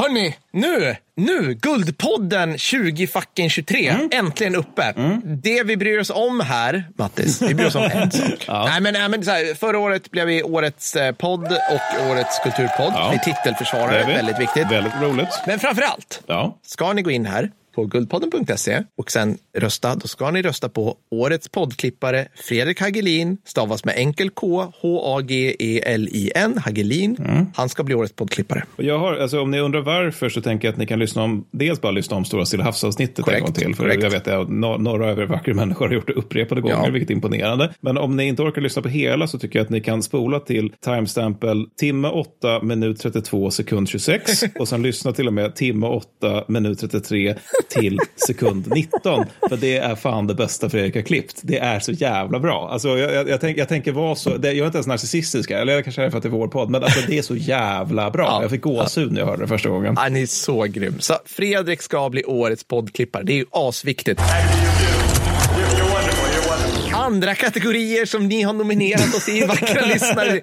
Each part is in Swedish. Hörrni, nu, Guldpodden 2023, äntligen uppe. Det vi bryr oss om här, Mattis, vi bryr oss om en sak. Nej, men så här, förra året blev vi årets podd och årets kulturpodd. Vi titelförsvarare, väldigt viktigt. Väldigt roligt. Men framförallt, ska ni gå in här på guldpodden.se och sen rösta, då ska ni rösta på årets poddklippare Fredrik Hagelin, stavas med enkel K, H-A-G-E-L-I-N, Hagelin. Han ska bli årets poddklippare. Jag har, alltså, om ni undrar varför, så tänker jag att ni kan lyssna om, dels bara lyssna om Stora Stilla havsavsnittet en gång till, för jag vet att några över vackra människor har gjort det upprepade gånger, vilket är imponerande. Men om ni inte orkar lyssna på hela, så tycker jag att ni kan spola till timestampel timme 8 minut 32 sekund 26 och sen lyssna till och med timme 8 minut 33 till sekund 19, för det är fan det bästa Fredrik har klippt. Det är så jävla bra. Alltså, jag tänker vara så, jag är inte ens narcissistisk, eller jag kanske är för att det är vår podd, men alltså, det är så jävla bra. Jag fick gåshud när jag hörde det första gången. Han är så grym. Så Fredrik ska bli årets poddklippare. Det är ju asviktigt. Andra kategorier som ni har nominerat oss i, vackra lyssnare.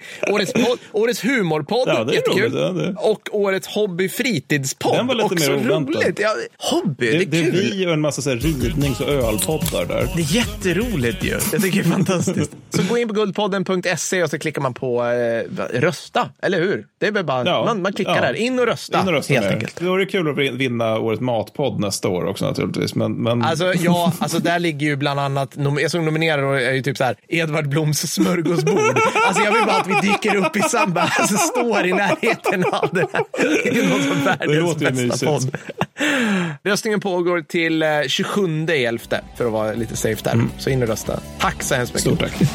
Årets humorpodd, jättekul. Roligt, och årets hobbyfritidspodd. Den var lite också mer roligt. Ja, hobby, det är kul. Det är vi och en massa så här ridnings- och ölpoddar där. Det är jätteroligt ju. Jag tycker det är fantastiskt. Så gå in på guldpodden.se och så klickar man på rösta, eller hur? Det är väl bara, man klickar där. In och rösta, helt enkelt. Det vore kul att vinna årets matpodd nästa år också naturligtvis. Men... Alltså där ligger ju bland annat, jag som nominerar är ju typ så här Edvard Bloms smörgåsbord. Alltså jag vill bara att vi dyker upp i samma, alltså står i närheten av det här. Det är något av världens bästa podd. Röstningen pågår till 27.11 för att vara lite safe där. Så in och rösta. Tack så hemskt mycket. Stort tack.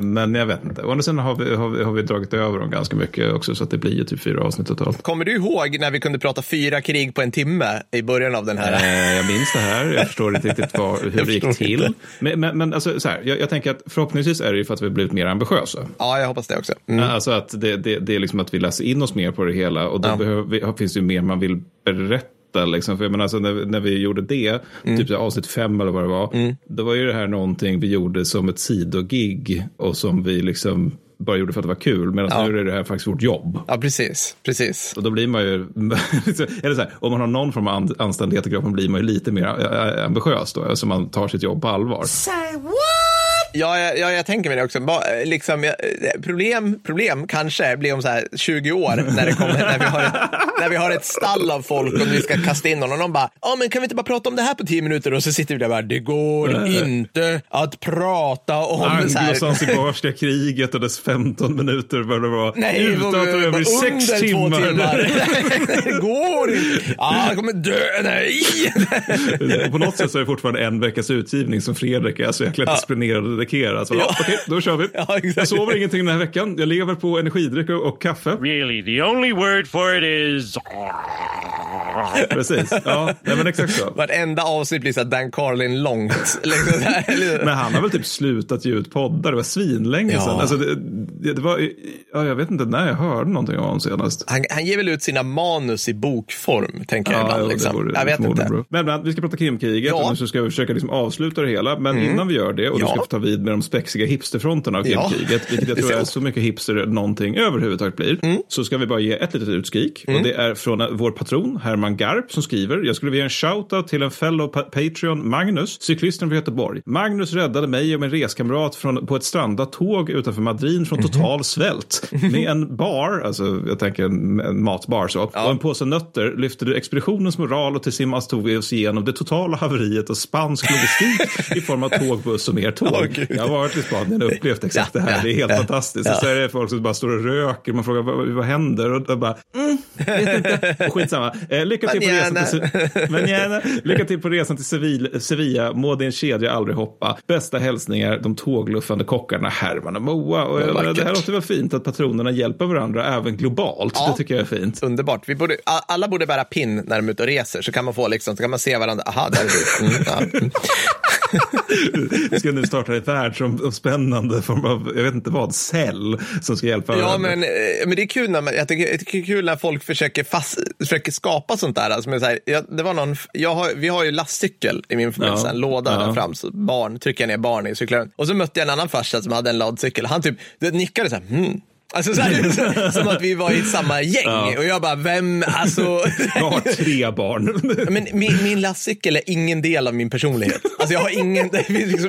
Men jag vet inte. Å andra sidan har vi dragit över dem ganska mycket också, så att det blir ju typ 4 avsnitt totalt. Kommer du ihåg när vi kunde prata 4 krig på en timme i början av den här? Jag minns det här. Jag förstår inte riktigt hur det gick till. Men alltså, så här, jag tänker att förhoppningsvis är det för att vi blivit mer ambitiösa. Ja, jag hoppas det också. Alltså att det är liksom att vi läser in oss mer på det hela, och då finns ju mer man vill berätta. Liksom. För jag menar, alltså, när vi gjorde det, typ avsnitt 5 eller vad det var, då var ju det här någonting vi gjorde som ett sidogig och som vi liksom bara gjorde för att det var kul, men nu är det här faktiskt vårt jobb. Ja, precis. Och då blir man ju, eller så här, om man har någon form av anständighet i kroppen blir man ju lite mer ambitiös då, eftersom man tar sitt jobb på allvar. Say what? Ja, jag tänker mig det också. Liksom, problem kanske blir om så här 20 år när vi har ett stall av folk och vi ska kasta in någon, och de bara, men kan vi inte bara prata om det här på 10 minuter? Och så sitter vi där bara, det går inte att prata om anglo-sansibarska kriget och dess 15 minuter bör det vara. Nej, utan att det över 6 timmar. Det går inte. Jag kommer dö. Nej. På något sätt så är det fortfarande en veckas utgivning som Fredrik är så jäkla disciplinerad. Så, okej, då kör vi. Jag sover ingenting den här veckan. Jag lever på energidryck och kaffe. Really, the only word for it is... Precis, men exakt så. Vartenda avsnitt blir så att Dan Carlin långt. Liksom där. Men han har väl typ slutat ge ut poddar. Det var svinlänge sedan. Alltså, det var, jag vet inte när jag hörde någonting av honom senast. Han ger väl ut sina manus i bokform, tänker jag ibland. Liksom. Jag vet inte. Men vi ska prata krimkriget och nu så ska vi försöka liksom avsluta det hela. Men innan vi gör det, och då ska vi ta vid med de spexiga hipsterfronterna av krimkriget, vilket jag tror är så mycket hipster någonting överhuvudtaget blir, så ska vi bara ge ett litet utskrik. Och det är från vår patron, Herman Herman Garp som skriver: jag skulle vilja en shoutout till en fellow Patreon, Magnus, cyklisten från Göteborg. Magnus räddade mig och min reskamrat på ett strandat tåg utanför Madrid från total svält. Med en bar, alltså jag tänker en matbar så, och en påse nötter lyfte du expeditionens moral och tillsammans tog vi oss igenom det totala haveriet och spansk logistik i form av tågbuss och mer tåg. Jag har varit i Spanien och upplevt exakt det här. Det är helt fantastiskt. Så är det folk som bara står och röker, man frågar vad händer och de bara, vet inte. Skitsamma. Lycka till på resan till Sevilla. Må din kedja aldrig hoppa. Bästa hälsningar, de tågluffande kockarna Herman och Moa. Och det här låter väl fint att patronerna hjälper varandra även globalt. Ja, det tycker jag är fint. Underbart. Alla borde bära pin när de är ute och reser, så kan man få liksom, så kan man se varandra. Aha, där är du. Vi ska nu starta ett värld som spännande form av, jag vet inte vad, cell som ska hjälpa varandra. Men det är kul när folk försöker skapa sånt där, alltså, men så här, vi har ju lastcykel i min familj, en låda där fram, så trycker ner barn i cykeln. Och så mötte jag en annan farsa som hade en laddcykel. Han typ nickade så här, alltså såhär, som att vi var i samma gäng. Och jag bara, jag har 3 barn. Men min lastcykel är ingen del av min personlighet. Alltså jag har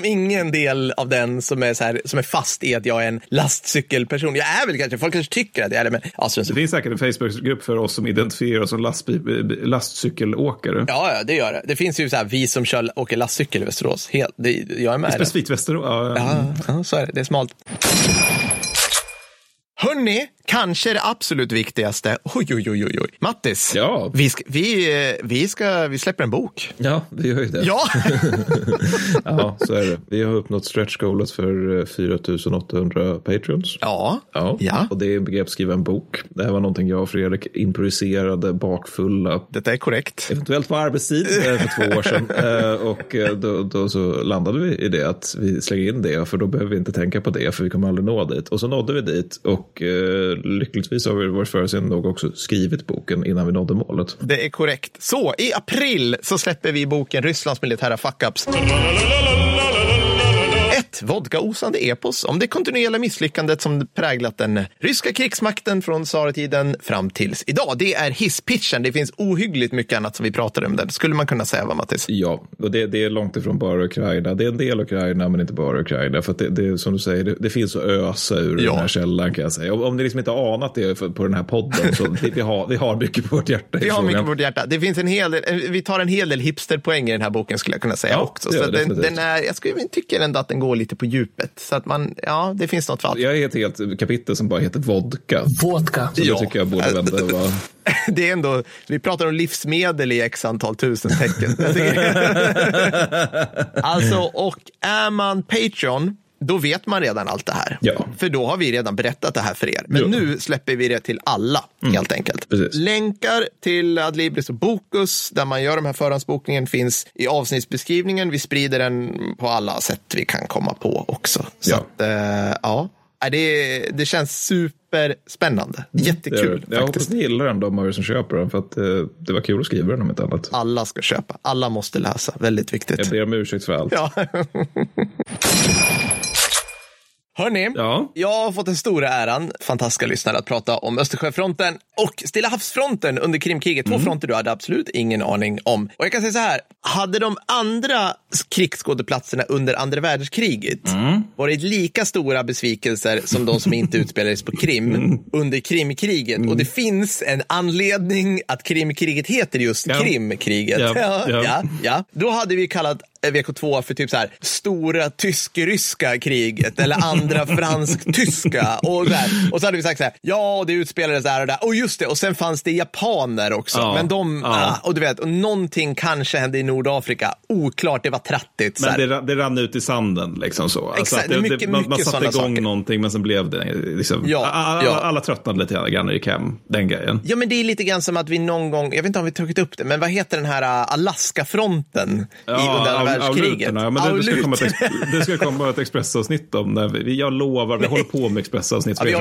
ingen del av den som är, så här, som är fast i att jag är en lastcykelperson. Jag är väl kanske, folk kanske tycker att jag är det, men alltså, det finns säkert en Facebookgrupp för oss som identifierar oss som lastcykelåkare. Ja, det gör det. Det finns ju så här, vi som åker lastcykel i Västerås. Jag är med. Specifikt Västerås. Ja, så är det. Det är smalt. Hörrni, kanske det absolut viktigaste. Oj. Mattis, vi släpper en bok. Ja, vi gör ju det. Ja, ja så är det. Vi har uppnått stretch goalet för 4800 Patreons. Ja. Och det är begrepp skriva en bok. Det här var någonting jag och Fredrik improviserade bakfulla. Detta är korrekt. Eventuellt på arbetstid för 2 år sedan. Och då så landade vi i det att vi slänger in det, för då behöver vi inte tänka på det, för vi kommer aldrig nå dit. Och så nådde vi dit och lyckligtvis har vi varit förutseende nog också skrivit boken innan vi nådde målet. Det är korrekt. Så i april så släpper vi boken Rysslands militära fuck-ups. Ett vodkaosande epos om det kontinuerliga misslyckandet som präglat den ryska krigsmakten från tsartiden fram tills idag. Det är hisspitchen. Det finns ohyggligt mycket annat som vi pratar om där. Skulle man kunna säga, vad Mattis? Ja, och det är långt ifrån bara Ukraina. Det är en del Ukraina, men inte bara Ukraina. För att det som du säger, det finns att ösa ur den här källan, kan jag säga. Om ni liksom inte har anat det på den här podden, så vi har mycket på vårt hjärta. Vi har mycket på vårt hjärta. Det finns en hel del, vi tar en hel del hipsterpoäng i den här boken, skulle jag kunna säga också. Så jag skulle inte tycka ändå att den går lite på djupet, så att man, det finns något för allt. Jag är helt kapitel som bara heter vodka. Vodka. Så det tycker jag borde vända vara. Det är ändå, vi pratar om livsmedel i x antal tusen tecken. Alltså, och är man Patreon, då vet man redan allt det här. Ja. För då har vi redan berättat det här för er. Men nu släpper vi det till alla, helt enkelt. Precis. Länkar till Adlibris och Bokus, där man gör de här förhandsbokningen, finns i avsnittsbeskrivningen. Vi sprider den på alla sätt vi kan komma på också. Så det känns superspännande. Jättekul. Jag hoppas ni gillar den, de av er som köper den, för att det var kul att skriva den om ett annat. Alla ska köpa. Alla måste läsa. Väldigt viktigt. Jag ber om ursäkt för allt. Ja. Hörrni, jag har fått den stora äran, fantastiska lyssnare, att prata om Östersjöfronten och Stilla havsfronten under Krimkriget. 2 fronter du hade absolut ingen aning om. Och jag kan säga så här, hade de andra krigsskådeplatserna under andra världskriget varit lika stora besvikelser som de som inte utspelades på Krim under Krimkriget. Och det finns en anledning att Krimkriget heter just Krimkriget. Då hade vi kallat VK2 för typ så här stora tysk-ryska kriget eller andra fransk-tyska och så hade vi sagt så här, det utspelades där och där, och just det, och sen fanns det japaner också, men de, och du vet, och någonting kanske hände i Nordafrika, oklart, det var trattigt så här. Men det rann ut i sanden liksom så. Exakt, alltså man satte igång saker. Någonting, men sen blev det liksom, alla tröttnade lite grann i camp, den grejen. Ja, men det är lite grann som att vi någon gång, jag vet inte om vi tagit upp det, men vad heter den här Alaska-fronten i den världskriget. Ja, men det ska komma ett expressavsnitt om när jag lovar, vi håller på med expressavsnitt, men det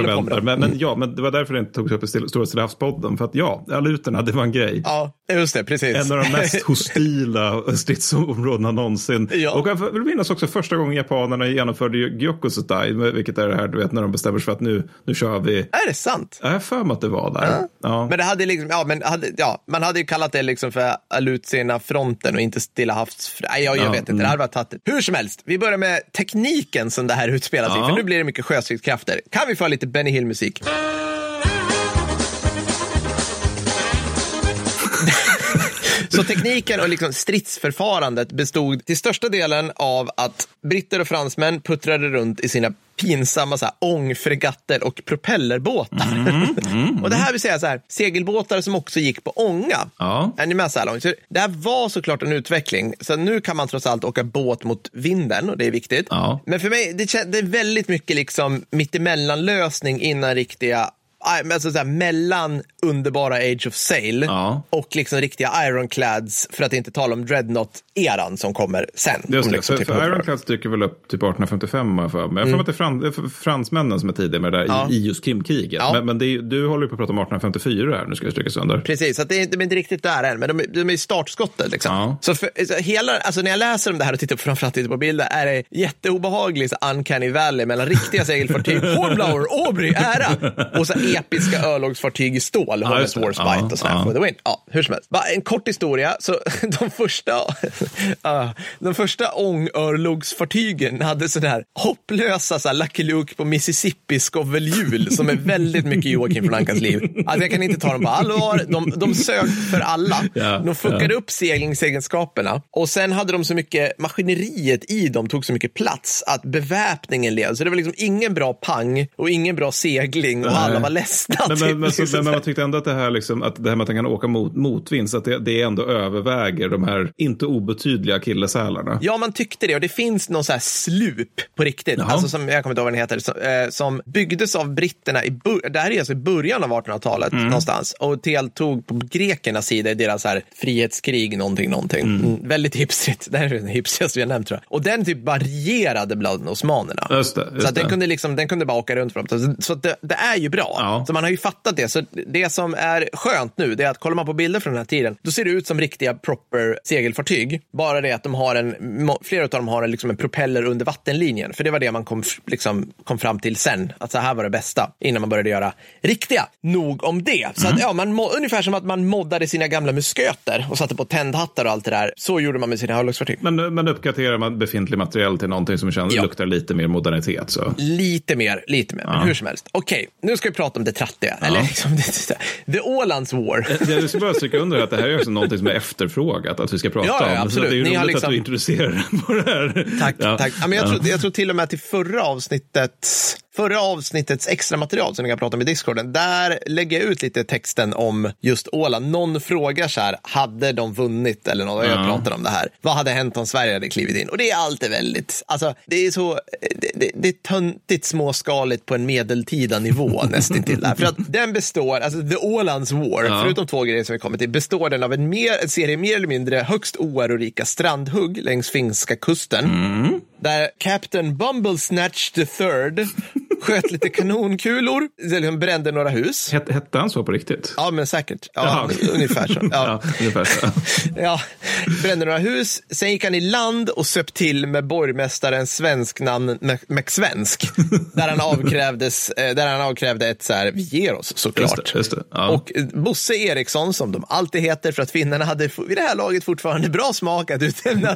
var därför det inte togs upp i Stora Stillahavspodden, för att aluterna, det var en grej. Ja, Just det, precis. En av de mest hostila stridsområdena någonsin. Ja. Och jag vill minnas också första gången japanerna genomförde Gyokusetai, vilket är det här, du vet, när de bestämmer sig för att nu kör vi. Är det sant? Jag har för mig att det var där. Ja. Ja. Men det hade liksom, man hade ju kallat det liksom för Alutsina-fronten och inte Stilla havs. Nej, jag vet inte, det hade varit tattigt. Hur som helst, vi börjar med tekniken som det här utspelas i, för nu blir det mycket sjöstridskrafter. Kan vi få lite Benny Hill-musik? Så tekniken och liksom stridsförfarandet bestod till största delen av att britter och fransmän puttrade runt i sina pinsamma så här ångfregatter och propellerbåtar. Och det här vill säga så här, segelbåtar som också gick på ånga. Ja. Är ni med så här långt? Så det här var såklart en utveckling. Så nu kan man trots allt åka båt mot vinden och det är viktigt. Ja. Men för mig, det är väldigt mycket liksom mittemellanlösning innan riktiga... Alltså så här, mellan underbara Age of Sail och liksom riktiga Ironclads, för att inte tala om Dreadnought-eran som kommer sen. Just det, liksom, för Ironclads dyker väl upp typ 1855. Jag tror att det är fransmännen som är tidiga med det där i just Krimkriget. Ja. Men du håller ju på att prata om 1854 här, nu ska jag stryka sönder. Precis, så att de är inte riktigt där än, men de är i startskottet liksom. Ja. Så hela, alltså när jag läser om det här och tittar framförallt på bilder, är det jätteobehagligt så uncanny valley mellan riktiga segelfartyg, Hornblower, Aubrey, ära, och så episka örlogsfartyg i stål, Hornets Warspite och sådär, for the win. Ja, hur som helst. Bara en kort historia, så de första ångörlogsfartygen hade sådana här hopplösa så här Lucky Luke på Mississippi skovelhjul som är väldigt mycket Joakim från Ankas liv. Alltså jag kan inte ta dem på allvar. De sög för alla. De fuckade upp seglingsegenskaperna, och sen hade de så mycket, maskineriet i dem tog så mycket plats att beväpningen led. Så det var liksom ingen bra pang och ingen bra segling och alla var ledsna. Men man tyckte ändå att det här liksom, att det här med att man kan åka motvind, så att det ändå överväger de här inte obetydliga killesälarna. Ja, man tyckte det, och det finns någon så här slup på riktigt, alltså som jag kommer inte ihåg vad den heter, som byggdes av britterna det här är alltså i början av 1800-talet någonstans, och deltog på grekernas sida i deras här frihetskrig någonting. Väldigt hipsigt. Det här är den hipsigaste vi har nämnt, tror jag. Och den typ varierade bland osmanerna. Just det. Så att den kunde bara åka runt fram. Så det är ju bra. Ja. Så man har ju fattat det. Så det som är skönt nu, det är att kollar man på bilder från den här tiden, då ser det ut som riktiga proper segelfartyg. Bara det att de har flera av dem har en propeller under vattenlinjen. För det var det man kom fram till sen. Att så här var det bästa innan man började göra riktiga. Nog om det. Så att, ungefär som att man moddade sina gamla musköter och satte på tändhattar och allt det där. Så gjorde man med sina örlogsfartyg. Men uppgraderar man befintlig material till någonting som känns luktar lite mer modernitet. Så. Lite mer. Ja. Men hur som helst. Okej, nu ska vi prata om det trattiga. Ja. Eller liksom The Ålands War. Jag skulle bara stryka under att det här är också någonting som är efterfrågat att vi ska prata om. Absolut. Så det är ju roligt att du introducerar den på det här. Tack. Ja, men jag tror till och med till förra avsnittets extra material som jag kan prata om i Discorden, där lägger jag ut lite texten om just Åland. Någon frågar så här, hade de vunnit eller något? Jag pratade om det här. Vad hade hänt om Sverige hade klivit in? Och det är alltid väldigt, alltså det är så det är töntigt småskaligt på en medeltida nivå nästan till där. För att den består, alltså The Ålands War, förutom två grejer som vi kommit till, består den av en serie mer eller mindre högst oärorika strandhugg längs finska kusten. Där Captain Bumblesnatch the Third sköt lite kanonkulor, brände några hus. Hette han så på riktigt? Ja, men säkert. Ja, ungefär så. Ja, brände några hus. Sen gick han i land och söp till med borgmästaren svensknamn McSvensk. Där han avkrävde ett så här, vi ger oss såklart. Just det. Ja. Och Bosse Eriksson, som de alltid heter, för att finnarna hade vid det här laget fortfarande bra smak att utnämna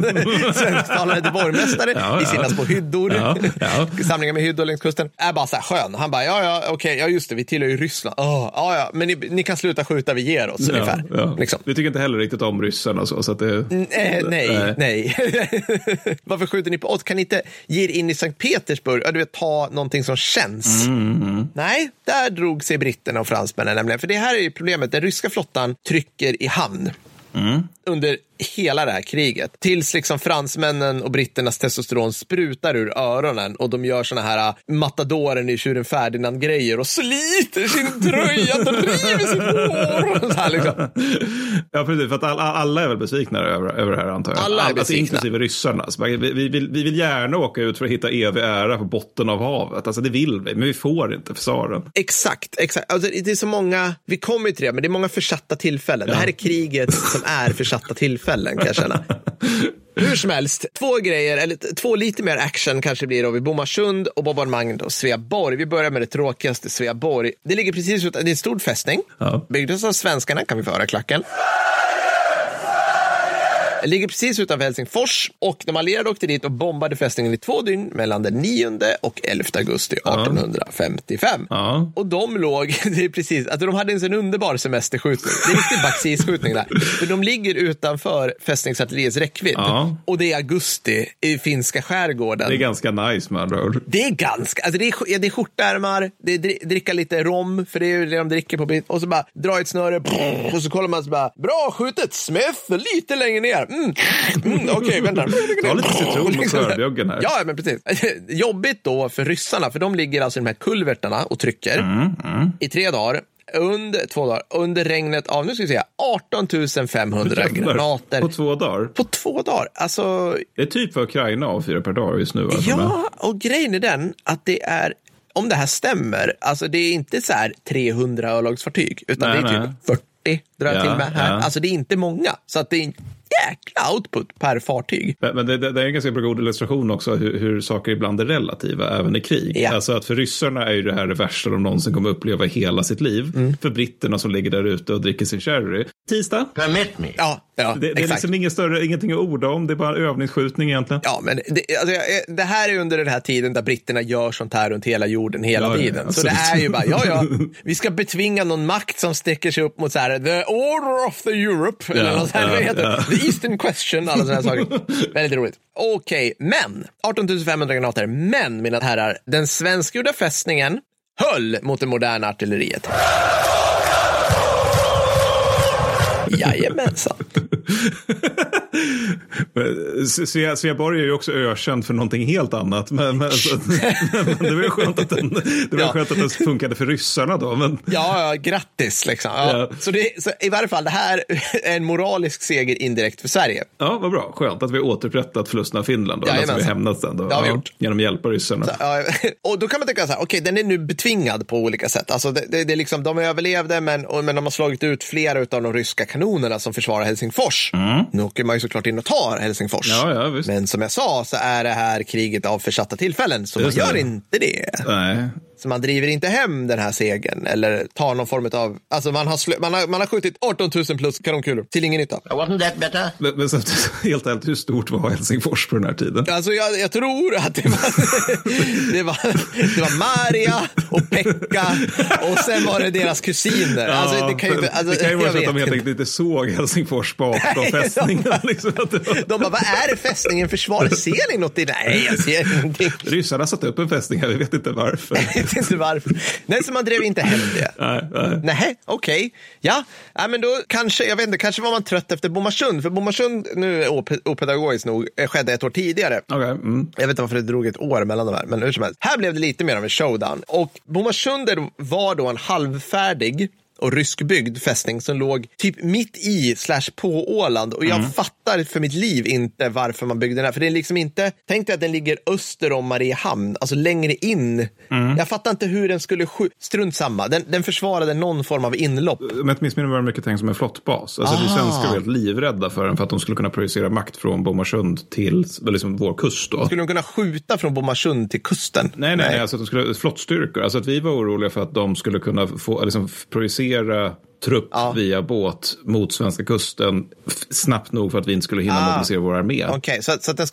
svensktalande till borgmästare. I sina små hyddor. Samlingar med hyddor längs kusten. Är bara så här skön. Han bara, okej, just det, vi tillhör ju Ryssland. Men ni kan sluta skjuta, vi ger oss ungefär. Ja. Liksom. Vi tycker inte heller riktigt om ryssarna. Så att det... Nej. Varför skjuter ni på oss? Kan ni inte ge er in i Sankt Petersburg? Ja, du vet, ta någonting som känns. Nej, där drog sig britterna och fransmännen nämligen. För det här är ju problemet. Den ryska flottan trycker i hamn under hela det här kriget. Tills liksom fransmännen och britternas testosteron sprutar ur öronen och de gör såna här matadoren i Tjuren Ferdinand-grejer och sliter sin tröja och river sitt hår. Så här liksom. Ja, precis. För att alla är väl besvikna över det här, antar jag. Alla är besvikna. Alltså, inklusive ryssarna. Alltså, vi vill gärna åka ut för att hitta evig ära på botten av havet. Alltså, det vill vi, men vi får inte för Saren. Exakt. Alltså, det är så många, vi kommer ju till det, men det är många försatta tillfällen. Ja. Det här är kriget som är försatta tillfällen, kan jag känna. Hur som helst, två grejer, eller två lite mer action kanske blir då vid Bomarsund och bombardemang och Sveaborg. Vi börjar med det tråkigaste, Sveaborg. Det ligger precis ut, det är en stor fästning. Ja. Byggdes av svenskarna, kan vi föra klacken. Ligger precis utanför Helsingfors, och de allierade åkte dit och bombade fästningen i 2 dygn mellan den 9 och 11 augusti 1855. Uh-huh. Och de låg, det är precis, att de hade en sån underbar semesterskjutning. Det är riktigt baxisskjutning där. För de ligger utanför fästningsartilleriets räckvidd. Uh-huh. Och det är augusti i finska skärgården. Det är ganska nice, man rör. Det är ganska, alltså det är skjortärmar, det är dricka lite rom, för det är ju det de dricker på bit. Och så bara dra ett snöre, brrr, och så kollar man så bara, bra skjutet, Smith, lite längre ner. Okej, vänta. Det var lite citron mot förbjuggen här. Ja, men precis. Jobbigt då för ryssarna, för de ligger alltså i de här kulvertarna och trycker i 3 dagar. Under regnet av, nu ska vi säga, 18 500 granater. På 2 dagar? På 2 dagar. Alltså, det är typ för Ukraina av 4 per dag just nu. Alltså. Ja, och grejen är den att det är, om det här stämmer, alltså det är inte så här 300 örlogsfartyg, utan nej, det är typ 40 drar till med här. Ja. Alltså det är inte många, så att det är jäkla output per fartyg. Men det är en ganska god illustration också hur saker ibland är relativa även i krig. Ja. Alltså att för ryssarna är ju det här det värsta de någonsin kommer uppleva hela sitt liv. Mm. För britterna som ligger där ute och dricker sin sherry. Tisdag? Permit me. Ja, det är liksom ingenting att orda om, det är bara övningsskjutning egentligen. Ja, men det här är under den här tiden där britterna gör sånt här runt hela jorden hela tiden. Ja, så det är ju bara, vi ska betvinga någon makt som sticker sig upp mot så här, the order of the Europe, eller något här, the Eastern Question, alla sådana saker. Väldigt roligt. Okej, men 18 500 granater, men mina herrar, den svenskgjorda fästningen höll mot det moderna artilleriet. Jajamensan. Sveaborg är ju också ökänd för någonting helt annat, men det var ju skönt att den funkade för ryssarna då, men... ja, grattis liksom. Ja. Så i varje fall, det här är en moralisk seger indirekt för Sverige. Ja, vad bra, skönt att vi återupprättat förlusten av Finland då, alltså vi hämnats den då, det har vi gjort. Genom hjälp av ryssarna. Så, och då kan man tänka så här, okej, den är nu betvingad på olika sätt, alltså det är liksom, de överlevde men de har slagit ut flera av de ryska kanonerna som försvarar Helsingfors. Nu åker man ju såklart in och tar Helsingfors. Ja, visst. Men som jag sa så är det här kriget av försatta tillfällen, så man gör inte det. Nej. Så man driver inte hem den här segern eller tar någon form av... alltså man har skjutit 18 000 plus kanonkulor till ingen nytta. Men helt hur stort var Helsingfors på den här tiden? Alltså jag tror att det var Maria och Pekka, och sen var det deras kusiner. Ja, alltså, det kan ju vara så att de helt enkelt inte såg Helsingfors bakom fästningen. De bara, vad är det fästningen försvarar? Ser ni något i det? Nej, jag ser ingenting. Ryssarna satt upp en fästning här, vi vet inte varför. Nej, så man drev inte hem det. Nej, okej. Ja, men då kanske, jag vet inte, kanske var man trött efter Bomarsund. För Bomarsund, nu opedagogiskt nog, skedde ett år tidigare. Okay. Jag vet inte varför det drog ett år mellan de här, men hur som helst. Här blev det lite mer av en showdown. Och Bomarsund var då en halvfärdig och ryskbyggd fästning som låg typ mitt i / på Åland. Och jag fattar för mitt liv inte varför man byggde den här. För det är liksom inte... tänk dig att den ligger öster om Mariehamn. Alltså längre in. Jag fattar inte hur den skulle... strunt samma. Den försvarade någon form av inlopp. Men ett missminne var det mycket tänkt som en flottbas. Alltså vi svenskar var helt livrädda för den, för att de skulle kunna projicera makt från Bomarsund till liksom vår kust då. Skulle de kunna skjuta från Bomarsund till kusten? Nej. Alltså att de skulle... flottstyrkor. Alltså att vi var oroliga för att de skulle kunna få liksom projicera trupp via båt mot svenska kusten snabbt nog för att vi inte skulle hinna mobilisera vår armé. Okej, så att den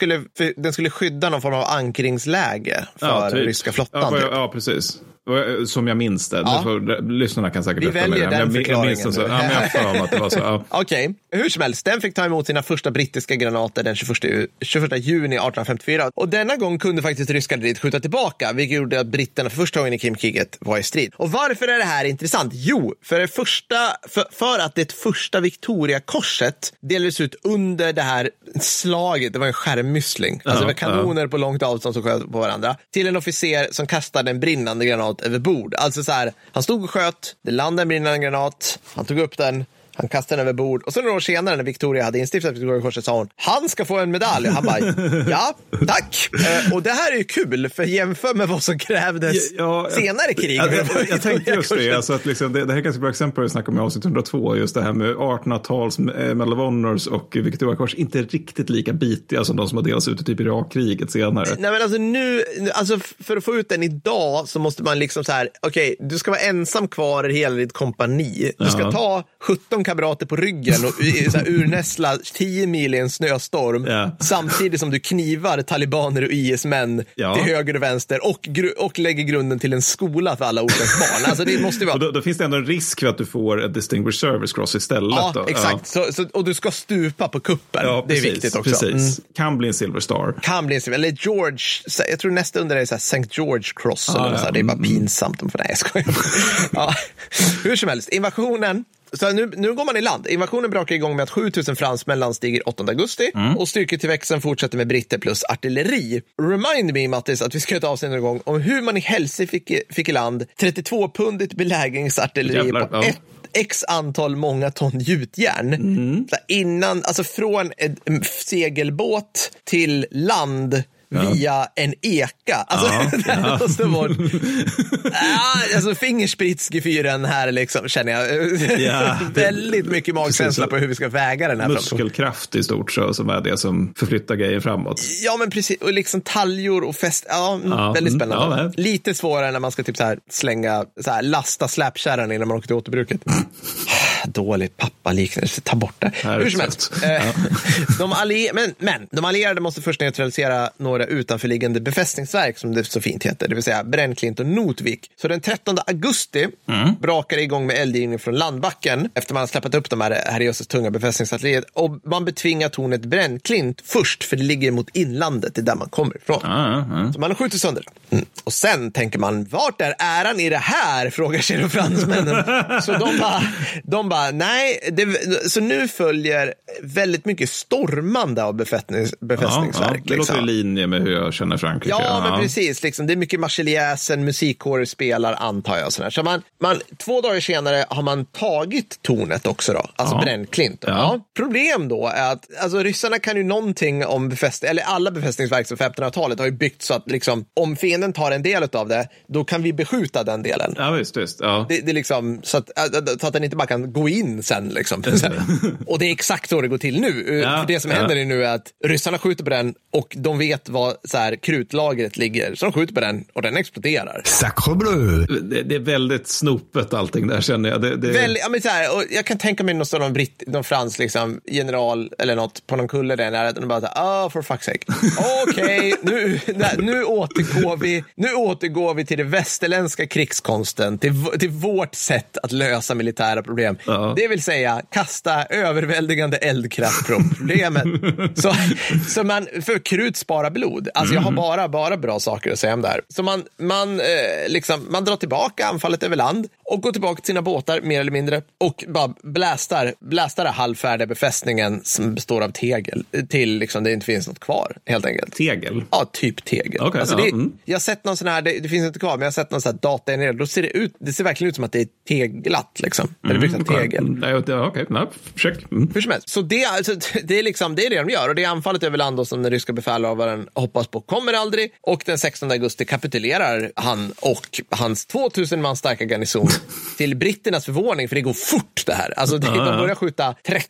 skulle skydda någon form av ankringsläge för ryska flottan. Ja, precis. Som jag minns det. Ja. Lyssnarna kan säkert berätta med det. Jag minns det. Okej. Hur som helst, den fick ta emot sina första brittiska granater den 21 juni 1854. Och denna gång kunde faktiskt ryska dit skjuta tillbaka, vilket gjorde att britterna för första gången i Krimkriget var i strid. Och varför är det här intressant? Jo, för att det första Victoria-korset delades ut under det här slaget. Det var en skärmmyssling. Alltså det var kanoner på långt avstånd som sköt på varandra. Till en officer som kastade en brinnande granat över bord. Alltså så här, han stod och sköt, det landade en brinnande granat, han tog upp den, han kastade den över bord. Och sen några år senare när Victoria hade instiftat Victoria-korset sa hon, han ska få en medalj. Och han bara, ja, tack. Och det här är ju kul, för jämför med vad som krävdes senare i krig. Jag tänkte just det, alltså att liksom, det här är ganska bra exempel vi snackade om i avsnitt 102. Just det här med 1800-tals Medal of Honors och Victoria-kors. Inte riktigt lika bitiga som de som har delats ut i typ Irak-kriget senare. Nej men alltså nu, alltså för att få ut den idag så måste man liksom så här, okej, du ska vara ensam kvar i hela ditt kompani. Du ska ta 17 kamrater på ryggen och så här, urnäsla 10 mil i en snöstorm samtidigt som du knivar talibaner och IS-män till höger och vänster och lägger grunden till en skola för alla ordens barn. Alltså det måste vara... då finns det ändå en risk för att du får ett Distinguished Service Cross istället. Ja, då. Exakt. Ja. Och du ska stupa på kuppen. Ja, det är precis, viktigt också. Precis. Kan bli en Silver Star. Kan bli en Silver... Eller George... Jag tror nästa under det är så här St. George Cross. Så här, det är bara pinsamt. För nej, jag skojar. Ja. Hur som helst, invasionen... Så nu går man i land. Invasionen brakar igång med att 7000 fransmän landstiger 8 augusti och styrketillväxten fortsätter med britter plus artilleri. Remind me, Mattis, att vi ska ta avsnitt en gång om hur man i Helsingfors fick i land 32-pundigt belägringsartilleri. Jävlar, på ett x antal många ton gjutjärn. Innan, alltså från en segelbåt till land via en eka. Alltså det måste vara alltså fingersprittsgefyren här liksom, känner jag. Väldigt mycket magkänsla på hur vi ska väga den här. Muskelkraft i stort så, som är det som förflyttar grejer framåt. Ja men precis, och liksom taljor och fäst. Väldigt spännande. Lite svårare när man ska typ så här slänga så här, lasta släpkärran innan man åker till återbruket. Dåligt pappa liknelse, ta bort det. Hur som helst. De allierade måste först neutralisera några utanförliggande befästningsverk, som det så fint heter, det vill säga Brännklint och Notvik. Så den 13 augusti brakar det igång med eldgivning från landbacken efter man har släppt upp de här Jösses tunga befästningsartilleriet, och man betvingar tornet Brännklint först, för det ligger mot inlandet, det där man kommer ifrån. Så man skjuter sönder. Och sen tänker man, vart är äran i det här, frågar sig de fransmännen. Så de bara, nej, så nu följer väldigt mycket stormande av befästningsverk. Det låter i linje med hur jag känner Frankrike. Men precis, liksom, det är mycket marseljäsen, musikkårer spelar, antar jag. Sådär. Så man, 2 dagar senare har man tagit tornet också då, alltså Brännklint. Problem då är att alltså, ryssarna kan ju någonting om eller alla befästningsverk som 1500-talet har ju byggt så att liksom, om fienden tar en del av det, då kan vi beskjuta den delen. Ja, visst. Det är liksom, så att den inte bara kan gå in sen liksom. Och det är exakt så det går till nu. För det som händer är nu att ryssarna skjuter på den och de vet var så här krutlagret ligger, så de skjuter på den och den exploderar. Det är väldigt snopet allting där, känner jag. Ja, men så här, och jag kan tänka mig någon frans liksom, general eller något på någon kulle där när de bara så här, for fuck's sake. Okej, nu återgår vi till det västerländska krigskonsten, till vårt sätt att lösa militära problem. Det vill säga kasta överväldigande eldkraft från problemet. så man för krut sparar blod. Alltså jag har bara bra saker att säga om det här. Så man drar tillbaka anfallet över land och går tillbaka till sina båtar mer eller mindre och bara blästar halvfärdiga befästningen som består av tegel till liksom det inte finns något kvar helt enkelt. Tegel? Ja, typ tegel. Okay, alltså jag har sett någon sån här, det finns inte kvar, men jag har sett någon sån här data i nere. Då ser det ser verkligen ut som att det är teglat liksom. Tegel. Hur som helst. Så det är liksom det är det de gör, och det är anfallet över land då, som den ryska befälhavaren hoppas på kommer aldrig, och den 16 augusti kapitulerar han och hans 2000 man starka garnison till britternas förvåning, för det går fort det här. Alltså de börjar skjuta 13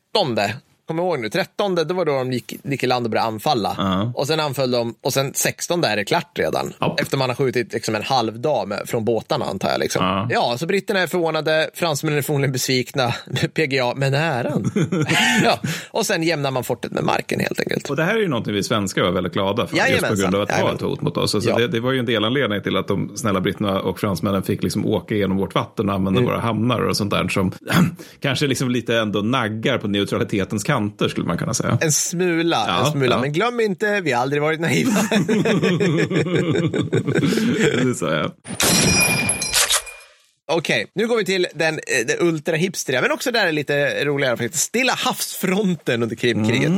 kommer ihåg nu, 13:e det var då de gick i land och började anfalla. Och sen anföll de, och sen 16 där är det klart redan. Efter man har skjutit liksom en halv dag från båtarna antar jag liksom. Ja, så britterna är förvånade, fransmännen är förmodligen besvikna, PGA men äran. Ja, och sen jämnar man fortet med marken helt enkelt. Och det här är ju något vi svenskar var väldigt glada för, just på grund av att det var ett hot mot oss. Alltså, det var ju en delanledning till att de snälla britterna och fransmännen fick liksom åka igenom vårt vatten och använda våra hamnar och sånt där som kanske liksom lite ändå naggar på neutralitetens kanter skulle man kunna säga. En smula. Ja. Men glöm inte, vi har aldrig varit naiva. Det sa jag. Okej, nu går vi till den ultrahipstriga, men också där är lite roligare faktiskt. Stilla havsfronten under Krimkriget.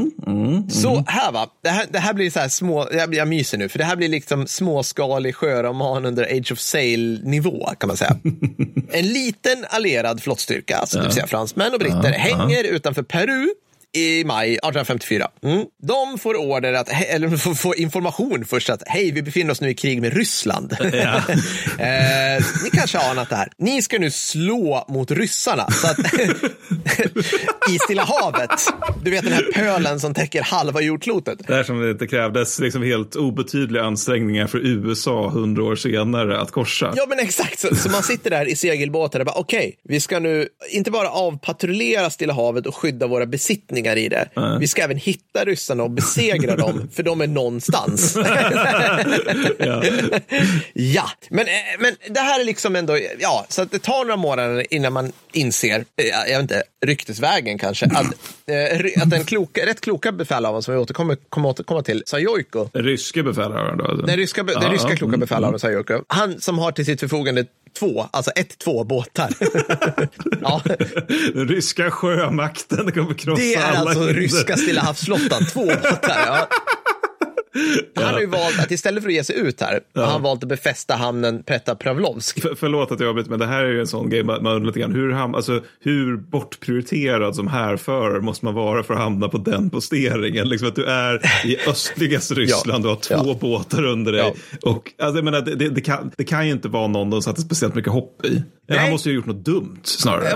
Så här va, det här blir så här små, jag myser nu, för det här blir liksom småskalig sjöroman under Age of Sail-nivå kan man säga. En liten allierad flottstyrka, alltså det vill säga fransmän och britter, hänger utanför Peru i maj 1854. De får order att, eller får information först att hej, vi befinner oss nu i krig med Ryssland. Ja. Ni kanske har anat det här. Ni ska nu slå mot ryssarna så att, i Stilla havet. Du vet den här pölen som täcker halva jordklotet. Det här som det inte krävdes liksom helt obetydliga ansträngningar för USA 100 år senare att korsa. Ja men exakt, så man sitter där i segelbåtar och bara okej, vi ska nu inte bara avpatrullera Stilla havet och skydda våra besittningar i det. Vi ska även hitta ryssarna och besegra dem, för de är någonstans. Ja. Men det här är liksom ändå, ja, så att det tar några månader innan man inser, jag vet inte, ryktesvägen kanske, att den rätt kloka befälhavaren som vi kommer till, Zavoyko. Ryska befälhavaren då? Alltså. Den ryska kloka befälhavaren Zavoyko. Han som har till sitt förfogande 2 båtar. Ja. Den ryska sjömakten kommer krossa. Det är alltså ryska Stilla havsflottan, 2 båtar. Ja. Han har ju valt att istället för att ge sig ut här har han valt att befästa hamnen Petropavlovsk. Förlåt att jag vet, men det här är ju en sån grej man undrar lite grann, hur bortprioriterad som härför måste man vara för att hamna på den posteringen liksom, att du är i östligaste Ryssland och har 2 båtar under dig och alltså, jag menar, det kan ju inte vara någon de satte speciellt mycket hopp i. Han måste ju ha gjort något dumt snarare.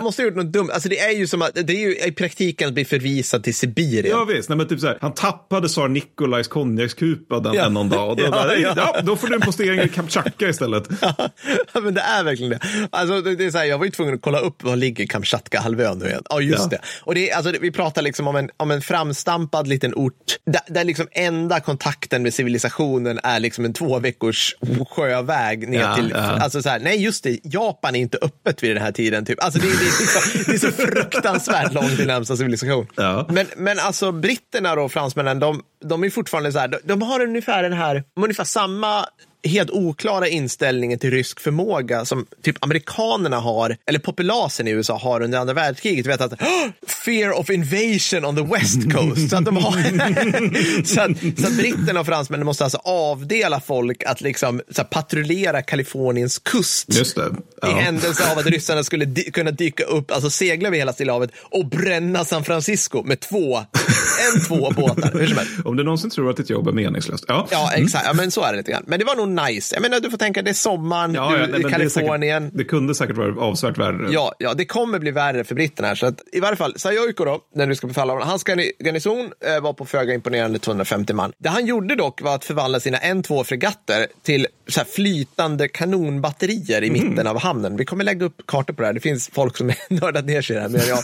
Alltså det är ju som att det är ju i praktiken att bli förvisad till Sibirien. Ja visst, nej men typ så här, han tappade tsar Nikolajs konjakskupa den någon dag och då då får du en postering i Kamtjatka istället. Ja, men det är verkligen det. Alltså det är så här, jag var ju tvungen att kolla upp var ligger Kamtjatka halvön nu igen. Ja just det. Och det är, alltså vi pratar liksom om en framstampad liten ort där liksom enda kontakten med civilisationen är liksom en 2 veckors sjöväg ner till alltså så här, nej just det, Japan är inte öppet vid den här tiden typ. Alltså det är så fruktansvärt långt till närmsta civilisation. Ja. Men alltså britterna då, fransmännen, de är fortfarande så här, de har ungefär samma helt oklara inställningen till rysk förmåga som typ amerikanerna har, eller populasen i USA har under andra världskriget. Du vet att fear of invasion on the west coast. Så att de har så att britterna och fransmännen måste alltså avdela folk att liksom så här, patrullera Kaliforniens kust. Just det. Ja. I händelse av att ryssarna skulle kunna dyka upp, alltså segla över hela Stilla havet och bränna San Francisco med 2 båtar. Hur som helst. Om du någonsin tror att ditt jobb är meningslöst. Ja, exakt. Ja, men så är det lite grann. Men det var nog nice. Jag menar, du får tänka, det är sommaren i Kalifornien. Det kunde säkert vara avsvärt värre. Ja, det kommer bli värre för britterna här. Så att, i varje fall, Zavoyko då, när du ska befalla honom, hans garnison var på föga imponerande 250 man. Det han gjorde dock var att förvandla sina 1-2 fregatter till så här flytande kanonbatterier i mitten av hamnen. Vi kommer lägga upp kartor på det här. Det finns folk som är nördat ner sig där, men jag.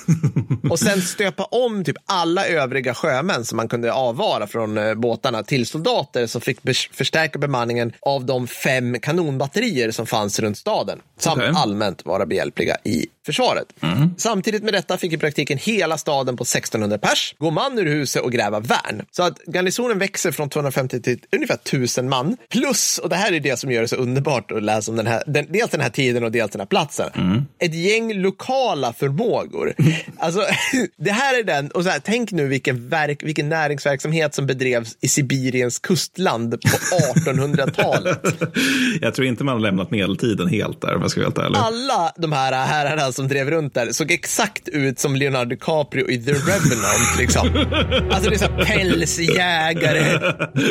Och sen stöpa om typ alla övriga sjömän som man kunde avvara från båtarna till soldater som fick förstärka bemanningen av de 5 kanonbatterier som fanns runt staden, samt allmänt vara behjälpliga i försvaret. Samtidigt med detta fick i praktiken hela staden på 1600 pers gå man ur huset och gräva värn. Så att garnisonen växer från 250 till ungefär 1000 man. Plus, och det här är det som gör det så underbart att läsa om dels den här tiden och dels den här platsen. Ett gäng lokala förmågor. Alltså, det här är den, och så här, tänk nu vilken näringsverksamhet som bedrevs i Sibiriens kustland på 1800-talet. Jag tror inte man har lämnat medeltiden helt där, om jag ska vara helt ärlig. Alla de här herrarna som drev runt där såg exakt ut som Leonardo DiCaprio i The Revenant liksom. Alltså det är så här pälsjägare,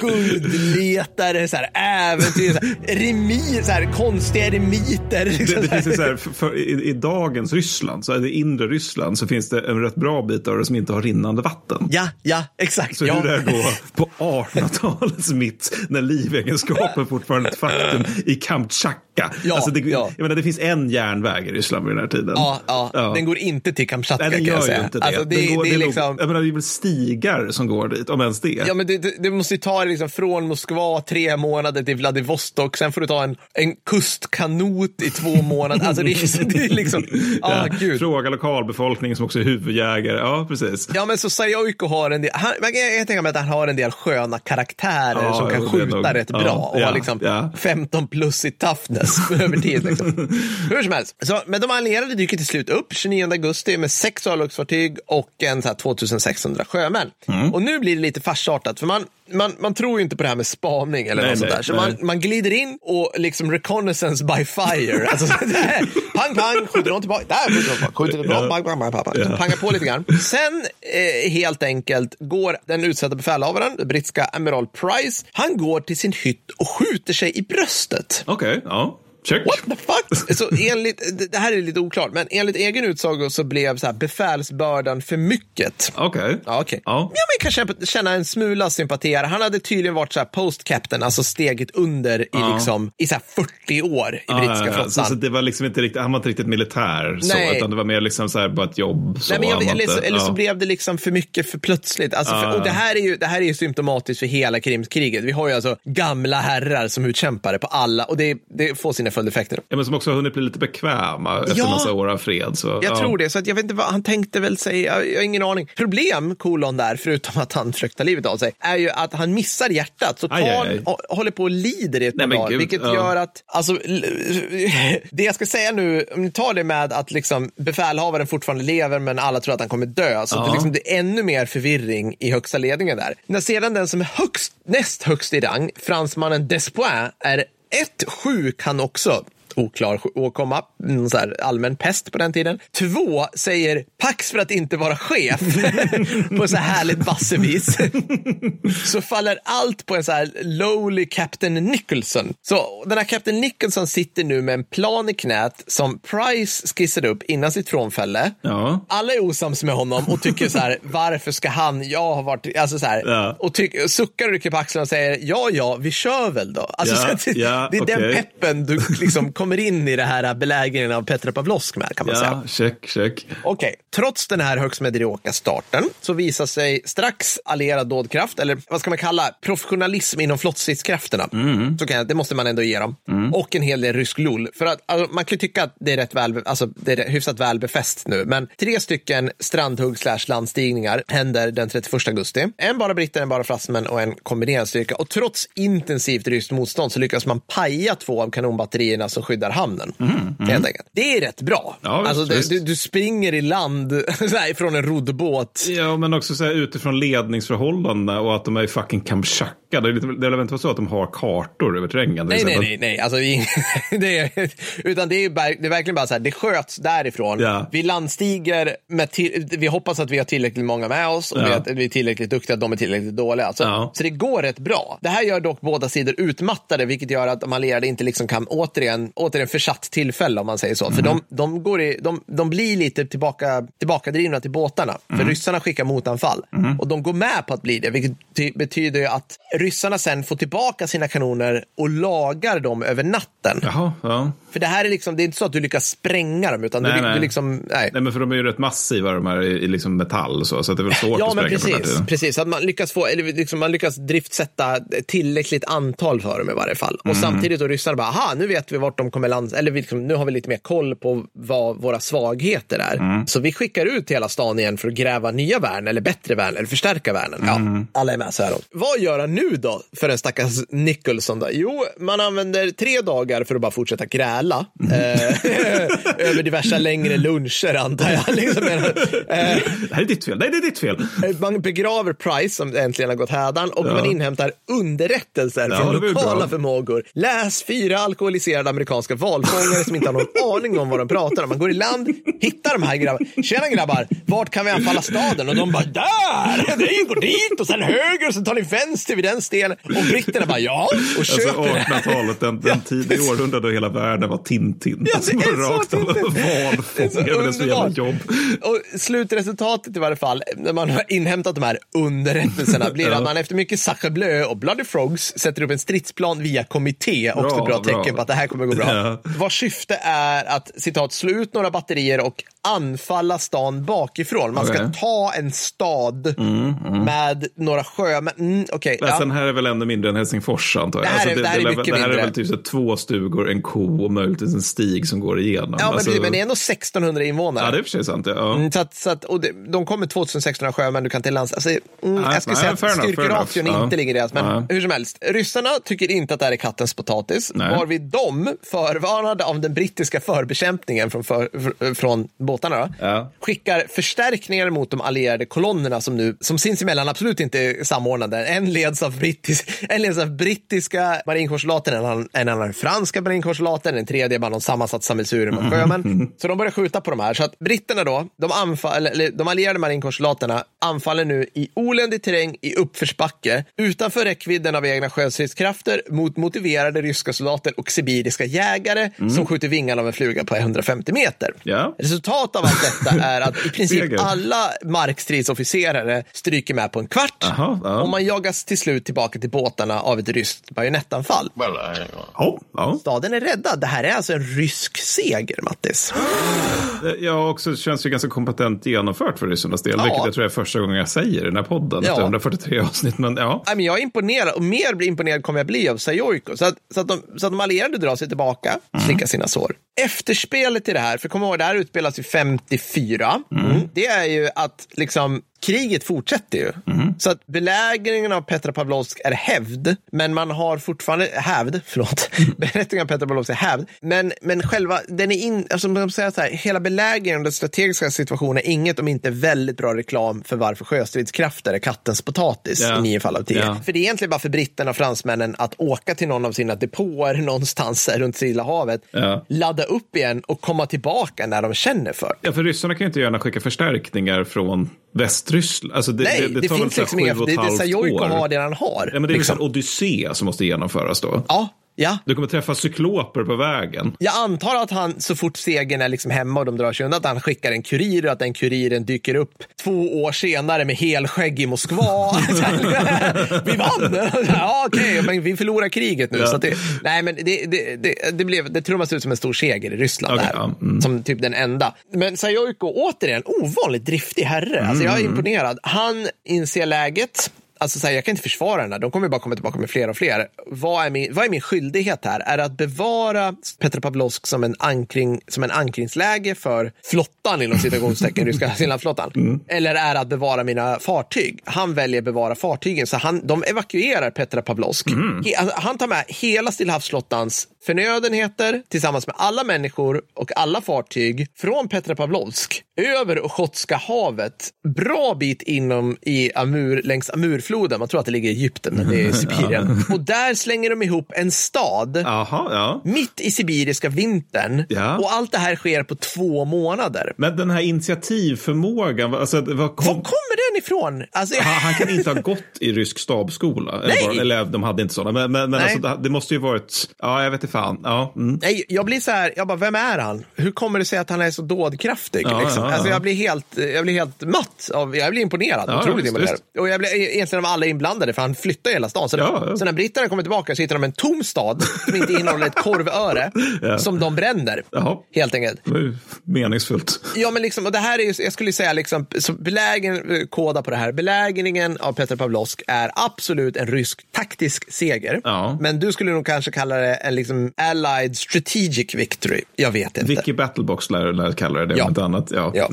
guldletare, så här äventyr, så här, remi, så här konstiga remiter liksom. Det finns så här, i dagens Ryssland, så är det inre Ryssland, så finns det en rätt bra bit av det som inte har rinnande vatten. Ja, exakt. Så hur det går på 1800-talets mitt när livegenskapen fortfarande är ett faktum i Kamtjatka. Ja, alltså jag menar, det finns en järnväg i Ryssland vid den här tiden. Ja. Den går inte till Kamtjatka. Nej, den gör ju inte det. Alltså, det är liksom... Jag menar, det är väl stigar som går dit, om ens det. Ja, men det måste ju ta liksom från Moskva 3 månader till Vladivostok. Sen får du ta en kustkanot i 2 månader. Alltså det är liksom... Gud. Fråga lokalbefolkningen som också är huvudjägare. Ja, precis. Ja, men så Zavoyko har en del... Jag tänker mig att han har en del sköna karaktärer som kan skjuta rätt bra och liksom 15 plus i toughness över tid liksom. Hur som helst. Så, men de allierade dyker till slut upp 29 augusti med 6 örlogsfartyg och en så här 2600 sjömän. Mm. Och nu blir det lite farsartat, för man tror ju inte på det här med spaning eller något sånt där. Så man glider in och liksom reconnaissance by fire. Alltså sådär, pang, skjuter de tillbaka. Där skjuter de tillbaka, pang. Pangar på lite grann. Sen helt enkelt går den utsatta befälhavaren, den brittiska amiral Price, han går till sin hytt och skjuter sig i bröstet. Okej. Check. What the fuck? Så enligt, det här är lite oklart, men enligt egen utsago så blev så här befälsbördan för mycket. Okej. Ja, men kanske känna en smula sympati. Han hade tydligen varit så här post-captain, alltså steget under i så här 40 år i brittiska flottan. Så det var liksom inte riktigt, han var inte riktigt militär så, utan det var mer liksom så här bara ett jobb så. Nej, men eller så blev det liksom för mycket för plötsligt. Alltså och det här är ju symptomatiskt för hela Krimkriget. Vi har ju alltså gamla herrar som utkämpade på alla, och det får sina följdeffekter. Ja, men som också har hunnit bli lite bekväma efter massa år av fred. Så, jag tror det, så att jag vet inte vad han tänkte väl säga. Jag har ingen aning. Problem, där, förutom att han försökte ta livet av sig, är ju att han missar hjärtat. Så håller på och lider i ett par dagar, vilket gör att, alltså, det jag ska säga nu, om ni tar det med att liksom befälhavaren fortfarande lever men alla tror att han kommer dö, så det, liksom, det är ännu mer förvirring i högsta ledningen där. När sedan den som är näst högst i rang, fransmannen Despoin, är 1-7, kan också oklar åkomma, så här allmän pest på den tiden. 2 säger pax för att inte vara chef på så härligt bassevis. Så faller allt på en så här lowly Captain Nicholson. Så den här Captain Nicholson sitter nu med en plan i knät som Price skissade upp innan sitt frånfälle. Ja. Alla är osams med honom och tycker så här, varför ska han, jag har varit, alltså så här, och suckar och rycker på axlarna och säger ja, vi kör väl då. Alltså det är den peppen du liksom kommer in i det här belägringen av Petropavlovsk med, kan man säga. Check. Okej. Trots den här högst medioka starten så visar sig strax allierad dådkraft, eller vad ska man kalla professionalism inom flottstridskrafterna. Så det måste man ändå ge dem. Och en hel del rysk lol. För att alltså, man kan ju tycka att det är rätt väl, alltså det är hyfsat väl befäst nu, men 3 strandhugg/landstigningar händer den 31 augusti. En bara britter, en bara fransmän och en kombinerad styrka. Och trots intensivt ryskt motstånd så lyckas man paja 2 av kanonbatterierna som skyddar hamnen. Det är rätt bra. Ja, alltså, du springer i land från en roddbåt. Ja, men också så här, utifrån ledningsförhållandena och att de är fucking Kamtjatka. Det är inte så att de har kartor över terrängen. Nej. Alltså, utan det är verkligen bara så här, det sköts därifrån. Ja. Vi landstiger med vi hoppas att vi har tillräckligt många med oss och att vi är tillräckligt duktiga, att de är tillräckligt dåliga. Alltså, så det går rätt bra. Det här gör dock båda sidor utmattade, vilket gör att de allierade inte liksom kan återigen försatt tillfälle, om man säger så. För de går de blir lite tillbaka drivna till båtarna. För ryssarna skickar motanfall. Och de går med på att bli det, vilket betyder ju att ryssarna sen får tillbaka sina kanoner och lagar dem över natten. För det här är liksom, det är inte så att du lyckas spränga dem, utan du liksom... Nej, men för de är ju rätt massiva, de här i liksom metall, så att det är väl svårt att spränga på den här tiden. Precis, att man lyckas få, eller liksom man lyckas driftsätta tillräckligt antal för dem i varje fall. Och samtidigt då ryssarna bara, nu vet vi vart de som kommer lands... Eller liksom, nu har vi lite mer koll på vad våra svagheter är. Mm. Så vi skickar ut hela stan igen för att gräva nya värn, eller bättre värn, eller förstärka värnen. Mm. Ja, alla är med så här. Vad gör han nu då för en stackars Nicholson då? Jo, man använder 3 dagar för att bara fortsätta gräla. Över diversa längre luncher, antar jag. Liksom, det här är ditt fel. Nej, det är ditt fel. Man begraver Price, som äntligen har gått härdan, och man inhämtar underrättelser från lokala förmågor. Läs 4 alkoholiserade amerikanska valfångare som inte har någon aning om vad de pratar om. Man går i land, hittar de här grabbar. Tjena grabbar, vart kan vi anfalla staden? Och de bara, där! Det är ju på dit och sen höger och sen tar ni vänster vid den stenen. Och britterna bara, ja! Och köper alltså, 1800-talet, den tid i århundrade då hela världen var Tintin. Ja, det är så Tintin. Jobb. Och slutresultatet i varje fall, när man har inhämtat de här underrättelserna, blir att man efter mycket Sacre Bleu och Bloody Frogs sätter upp en stridsplan via kommitté. Också ett bra tecken på att det här kommer gå bra. Ja. Vars syfte är att, citat, slå ut några batterier och anfalla stan bakifrån. Man ska ta en stad med några sjömän. Sen här är väl ännu mindre än Helsingfors, antar jag. Det här är väl typ 2 stugor, en ko och möjligtvis en stig som går igenom. Ja, alltså, men det är ändå 1600 invånare. Ja, det är för sig sant. Ja. Så att, och de kommer 2600 sjömän, du kan till lands. Alltså, jag skulle säga att styrkeration inte ligger i deras, men hur som helst. Ryssarna tycker inte att det här är kattens potatis. Varvid de, förvarnade av den brittiska förbekämpningen från båtarna, skickar förstärkningar mot de allierade kolonnerna som sinsemellan absolut inte är samordnade. En leds av brittiska marinkårssoldater, en annan franska marinkårssoldater, en tredje bara någon sammansatt sammelsurium av sjömän. Så de börjar skjuta på de här. Så att britterna då, de allierade marinkårssoldaterna anfaller nu i oländig terräng i uppförsbacke utanför räckvidden av egna sjöstridskrafter mot motiverade ryska soldater och sibiriska jägare som skjuter vingarna av en fluga på 150 meter. Yeah. Resultat av allt detta är att i princip alla markstridsofficerare stryker med på en kvart och man jagas till slut tillbaka till båtarna av ett ryskt bajonettanfall. Staden är räddad. Det här är alltså en rysk seger, Mattis. Ja, också känns ju ganska kompetent genomfört för ryssarnas del, vilket jag tror är första gången jag säger i den här podden, 143 avsnitt, men ja. Nej, men jag är imponerad, och mer blir imponerad kommer jag bli av Zavoyko. Så att de allierade drar sig tillbaka, slickar sina sår. Efterspelet i det här, för kom ihåg, det här utspelas i 54. Det är ju att liksom kriget fortsätter ju. Så att belägringen av Petropavlovsk är hävd, men man har fortfarande berättningen av Petropavlovsk är hävd, men själva den är alltså de säger så här, hela belägringen och den strategiska situationen är inget om inte väldigt bra reklam för varför sjöstridskrafter är kattens potatis i 9 fall av 10. För det är egentligen bara för britterna och fransmännen att åka till någon av sina depåer någonstans runt Stilla havet, ladda upp igen och komma tillbaka när de känner för. Ja, för ryssarna kan ju inte gärna skicka förstärkningar från Västryssland. Alltså det tar finns liksom inga, det Zavoyko har det han har. Ja, men det är liksom en odyssé som måste genomföras då. Ja. Du kommer träffa cykloper på vägen. Jag antar att han, så fort segern är liksom hemma och de drar sig undan, att han skickar en kurir och att den kuriren dyker upp 2 år senare med helskägg i Moskva. Vi vann! Men vi förlorar kriget nu. Så att det trummas ut som en stor seger i Ryssland. Som typ den enda. Men Zavoyko, återigen, ovanligt driftig herre. Alltså jag är imponerad. Han inser läget. Alltså så här, jag kan inte försvara den här. De kommer ju bara komma tillbaka med fler och fler. Vad är min skyldighet här? Är att bevara Petropavlovsk som en ankringsläge för flottan inom citationstecken, ryska flottan. Eller är att bevara mina fartyg? Han väljer bevara fartygen, så de evakuerar Petropavlovsk. Han tar med hela Stillahavsflottans förnödenheter tillsammans med alla människor och alla fartyg från Petropavlovsk över Kotska havet, bra bit inom i Amur, längs Amurfloden. Man tror att det ligger i Egypten, men det är Sibirien. Och där slänger de ihop en stad mitt i sibiriska vintern. Och allt det här sker på 2 månader. Men den här initiativförmågan, alltså, var kommer den ifrån? Alltså, han kan inte ha gått i rysk stabskola. Eller de hade inte sådana. Men alltså, det måste ju varit... Ja, jag vet inte fan. Nej, jag blir så här, jag bara, vem är han? Hur kommer det sig att han är så dådkraftig? Alltså jag blir helt matt av, jag blir imponerad, otroligt imponerad. Och jag blir egentligen av alla inblandade, för han flyttar hela stan. Så när britterna kommer tillbaka så hittar de en tom stad som inte innehåller ett korvöre som de bränner. Helt enkelt. Meningsfullt. Ja, men liksom, och det här är ju, jag skulle säga liksom, belägen råda på det här. Belägringen av Petropavlovsk är absolut en rysk taktisk seger. Ja. Men du skulle nog kanske kalla det en liksom allied strategic victory. Jag vet inte. Vicky Battlebox lär kalla det något annat. Ja.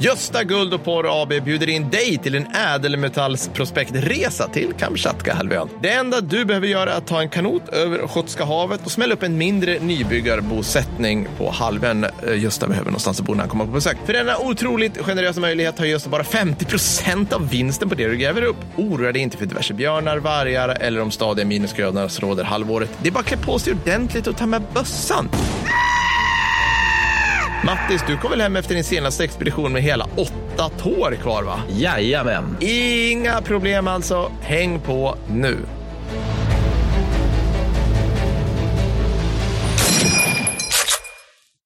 Gösta Guld och Porr AB bjuder in dig till en ädelmetallsprospektresa till Kamtjatka-halvön. Det enda du behöver göra är att ta en kanot över Kotska havet och smälla upp en mindre nybyggarbosättning på halvön. Gösta behöver någonstans att bo när han kommer på besök. För denna otroligt generösa möjlighet har Gösta bara 50% av vinsten på det du gräver upp. Oroa dig inte för diverse björnar, vargar eller om stadiga minusgrödorna som råder halvåret. Det är bara att klä på sig ordentligt och ta med bössan. Mattis, du kom väl hem efter din senaste expedition med hela 8 tår kvar, va? Jajamän. Inga problem alltså. Häng på nu.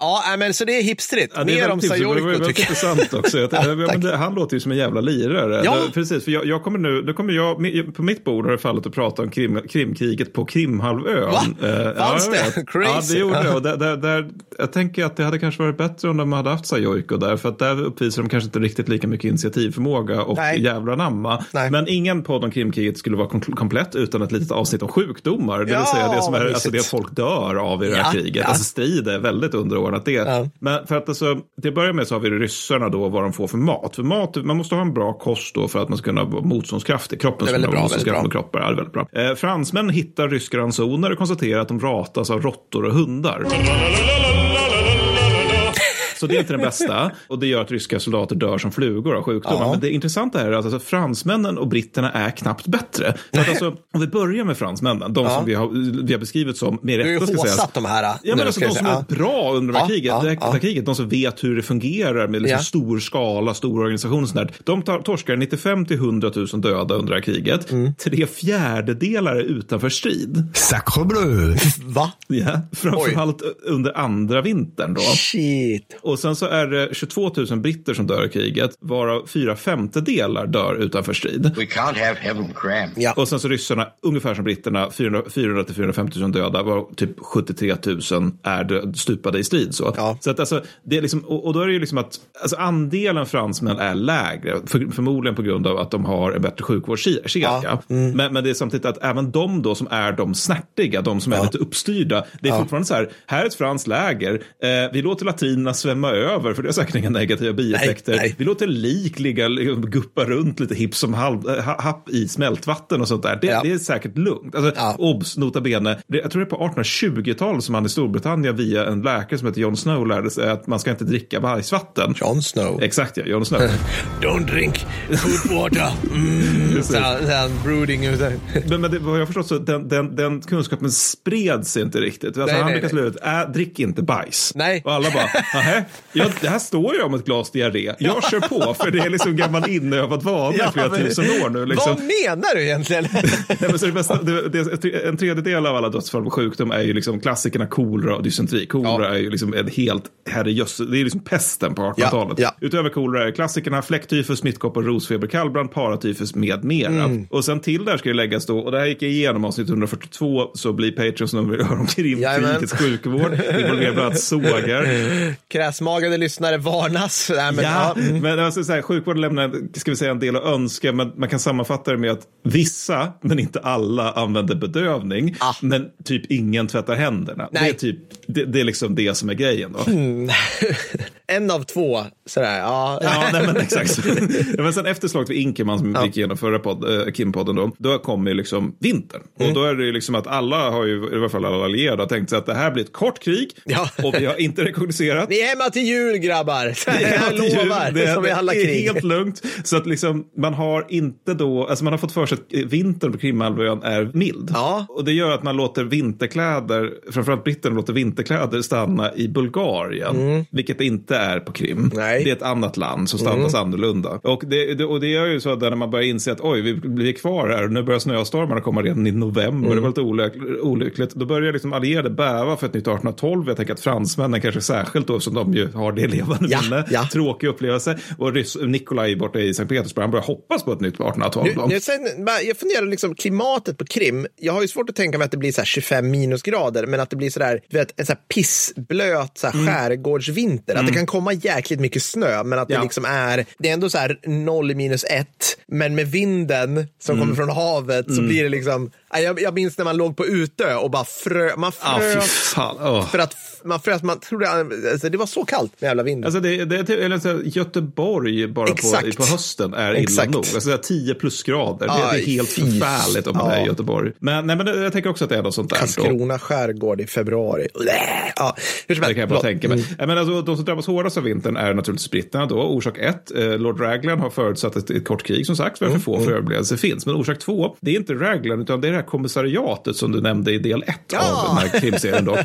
Ja, men så det är hipstrigt. Ja, det är mer om Sajoriko, tycker jag. Intressant också. Han låter ju som en jävla lirare. Ja. Precis, för jag kommer nu, då kommer jag på mitt bord har det fallit att prata om Krimkriget på Krimhalvön. Fanns det? Crazy. Ja, det gjorde det. Och där, jag tänker att det hade kanske varit bättre om de hade haft Sajoriko där, för att där uppvisar de kanske inte riktigt lika mycket initiativförmåga och jävla namma. Nej. Men ingen podd om Krimkriget skulle vara komplett utan ett litet avsnitt om sjukdomar. Det vill säga det som är, alltså, det folk dör av i det här kriget. Ja. Alltså strid är väldigt underordnat. Men för att alltså, till början med så har vi ryssarna då vad de får för mat. För mat, man måste ha en bra kost då för att man ska kunna vara motståndskraftig. Kroppen ska vara motståndskraftig och kroppar är väldigt bra. Fransmän hittar ryska ransoner och konstaterar att de ratas av råttor och hundar. Så det är inte den bästa. Och det gör att ryska soldater dör som flugor av sjukdomar. Men det intressanta är att alltså, fransmännen och britterna är knappt bättre. För att alltså, om vi börjar med fransmännen, de som vi har beskrivit som med rätta ska sägas. De här. Ja, men alltså, de som är bra under kriget, de som vet hur det fungerar med liksom stor skala, stora organisationer och sånt där. De torskar 95-100 000 döda under kriget. 3/4 är utanför strid. Sacre bleu. Va? Ja, framförallt under andra vintern då. Shit. Och sen så är det 22 000 britter som dör i kriget, varav 4/5 dör utanför strid. We can't have heaven crammed. Ja. Och sen så ryssarna, ungefär som britterna, 400-450 000 döda, varav typ 73 000 är stupade i strid. Så, så att alltså, det är liksom, och då är det ju liksom att alltså, andelen fransmän är lägre, förmodligen på grund av att de har en bättre sjukvårdskedja. Ja. Mm. Men det är samtidigt att även de då som är de snärtiga, de som är lite uppstyrda, det är fortfarande så här är ett franskt läger, vi låter latinerna svämma över, för det är säkert inga negativa bieffekter. Nej. Vi låter ligga guppa runt lite hipp som happ i smältvatten och sånt där. Det är säkert lugnt. Alltså, obs, nota bene. Jag tror det är på 1820-talet som han i Storbritannien via en läkare som heter John Snow lärde sig att man ska inte dricka bajsvatten. John Snow. Exakt, ja. John Snow. Don't drink good water. Brooding. Men det, vad jag förstått så den kunskapen spreds inte riktigt. Alltså, han lyckas lura ut, drick inte bajs. Nej. Och alla bara, det här står ju om ett glas diarré. Jag kör på, för det är liksom gammal inövad vana i flera tusen år nu. Liksom. Vad menar du egentligen? Nej, men så det bästa, en tredjedel av alla dödsfall på sjukdom är ju liksom klassikerna kolera och dysentri. Kolera är ju liksom en helt herrejöss. Det är liksom pesten på 1800-talet. Ja, ja. Utöver kolera är klassikerna fläcktyfus, smittkoppor, rosfeber, kallbrand, paratyfus med mera. Och sen till där ska det läggas då, och det här gick igenom avsnitt 142, så blir Patreon som de gör om Krimkrigets sjukvård. Involverar bland sågar. Kräsmagade lyssnare varnas. Men alltså, så här, sjukvården lämnar, ska vi säga, en del att önska, men man kan sammanfatta det med att vissa, men inte alla, använder bedövning, men typ ingen tvättar händerna. Nej. Det är liksom det som är grejen då. En av två, sådär. Men exakt. Men sen efter slaget vid Inkerman som vi gick igenom förra Kimpodden då kommer ju liksom vintern. Och då är det ju liksom att alla har ju, i alla fall alla allierade, tänkt sig att det här blir ett kort krig och vi har inte rekogniserat. Vi är hemma till jul, grabbar. Jag lovar. Det är helt lugnt. Så att liksom, man har inte då, alltså man har fått för sig att vintern på Krimhalvön är mild. Ja. Och det gör att man låter vinterkläder, framförallt britterna låter vinterkläder stanna i Bulgarien, vilket inte är på Krim. Nej. Det är ett annat land som standas annorlunda. Och det gör ju så att när man börjar inse att oj, vi blir kvar här och nu börjar snöstormarna komma redan i november. Det var lite olyckligt. Då börjar liksom allierade bäva för ett nytt 1812. Jag tänker att fransmännen kanske särskilt då, som de ju har det levande minne. Ja. Tråkig upplevelse. Och Nikolaj borta i Sankt Petersburg, han börjar hoppas på ett nytt 1812. Jag funderar liksom klimatet på Krim. Jag har ju svårt att tänka mig att det blir så här 25 minusgrader, men att det blir så där, vet, en så här pissblöt så här skärgårdsvinter. Att det kan komma jäkligt mycket snö, men att det liksom är, det är ändå så här 0-1, men med vinden som kommer från havet så blir det liksom, jag minns när man låg på Utö och bara frös, man trodde, alltså, det var så kallt med jävla vinden. Alltså det är Göteborg bara på hösten är illa nog. Alltså 10 plusgrader. Det är helt förfärligt om det är Göteborg. Men jag tänker också att det är något sånt där. Karlskrona skärgård i februari. Ja, hur som helst. Det kan jag bara tänka mig. Men alltså, de som drabbas hårdast av vintern är naturligtvis britterna då. Orsak 1, Lord Raglan har förutsatt ett kort krig som sagt, varför få förberedelser finns. Men orsak 2, det är inte Raglan utan det är det här kommissariatet som du nämnde i del 1 av den här krimserien då.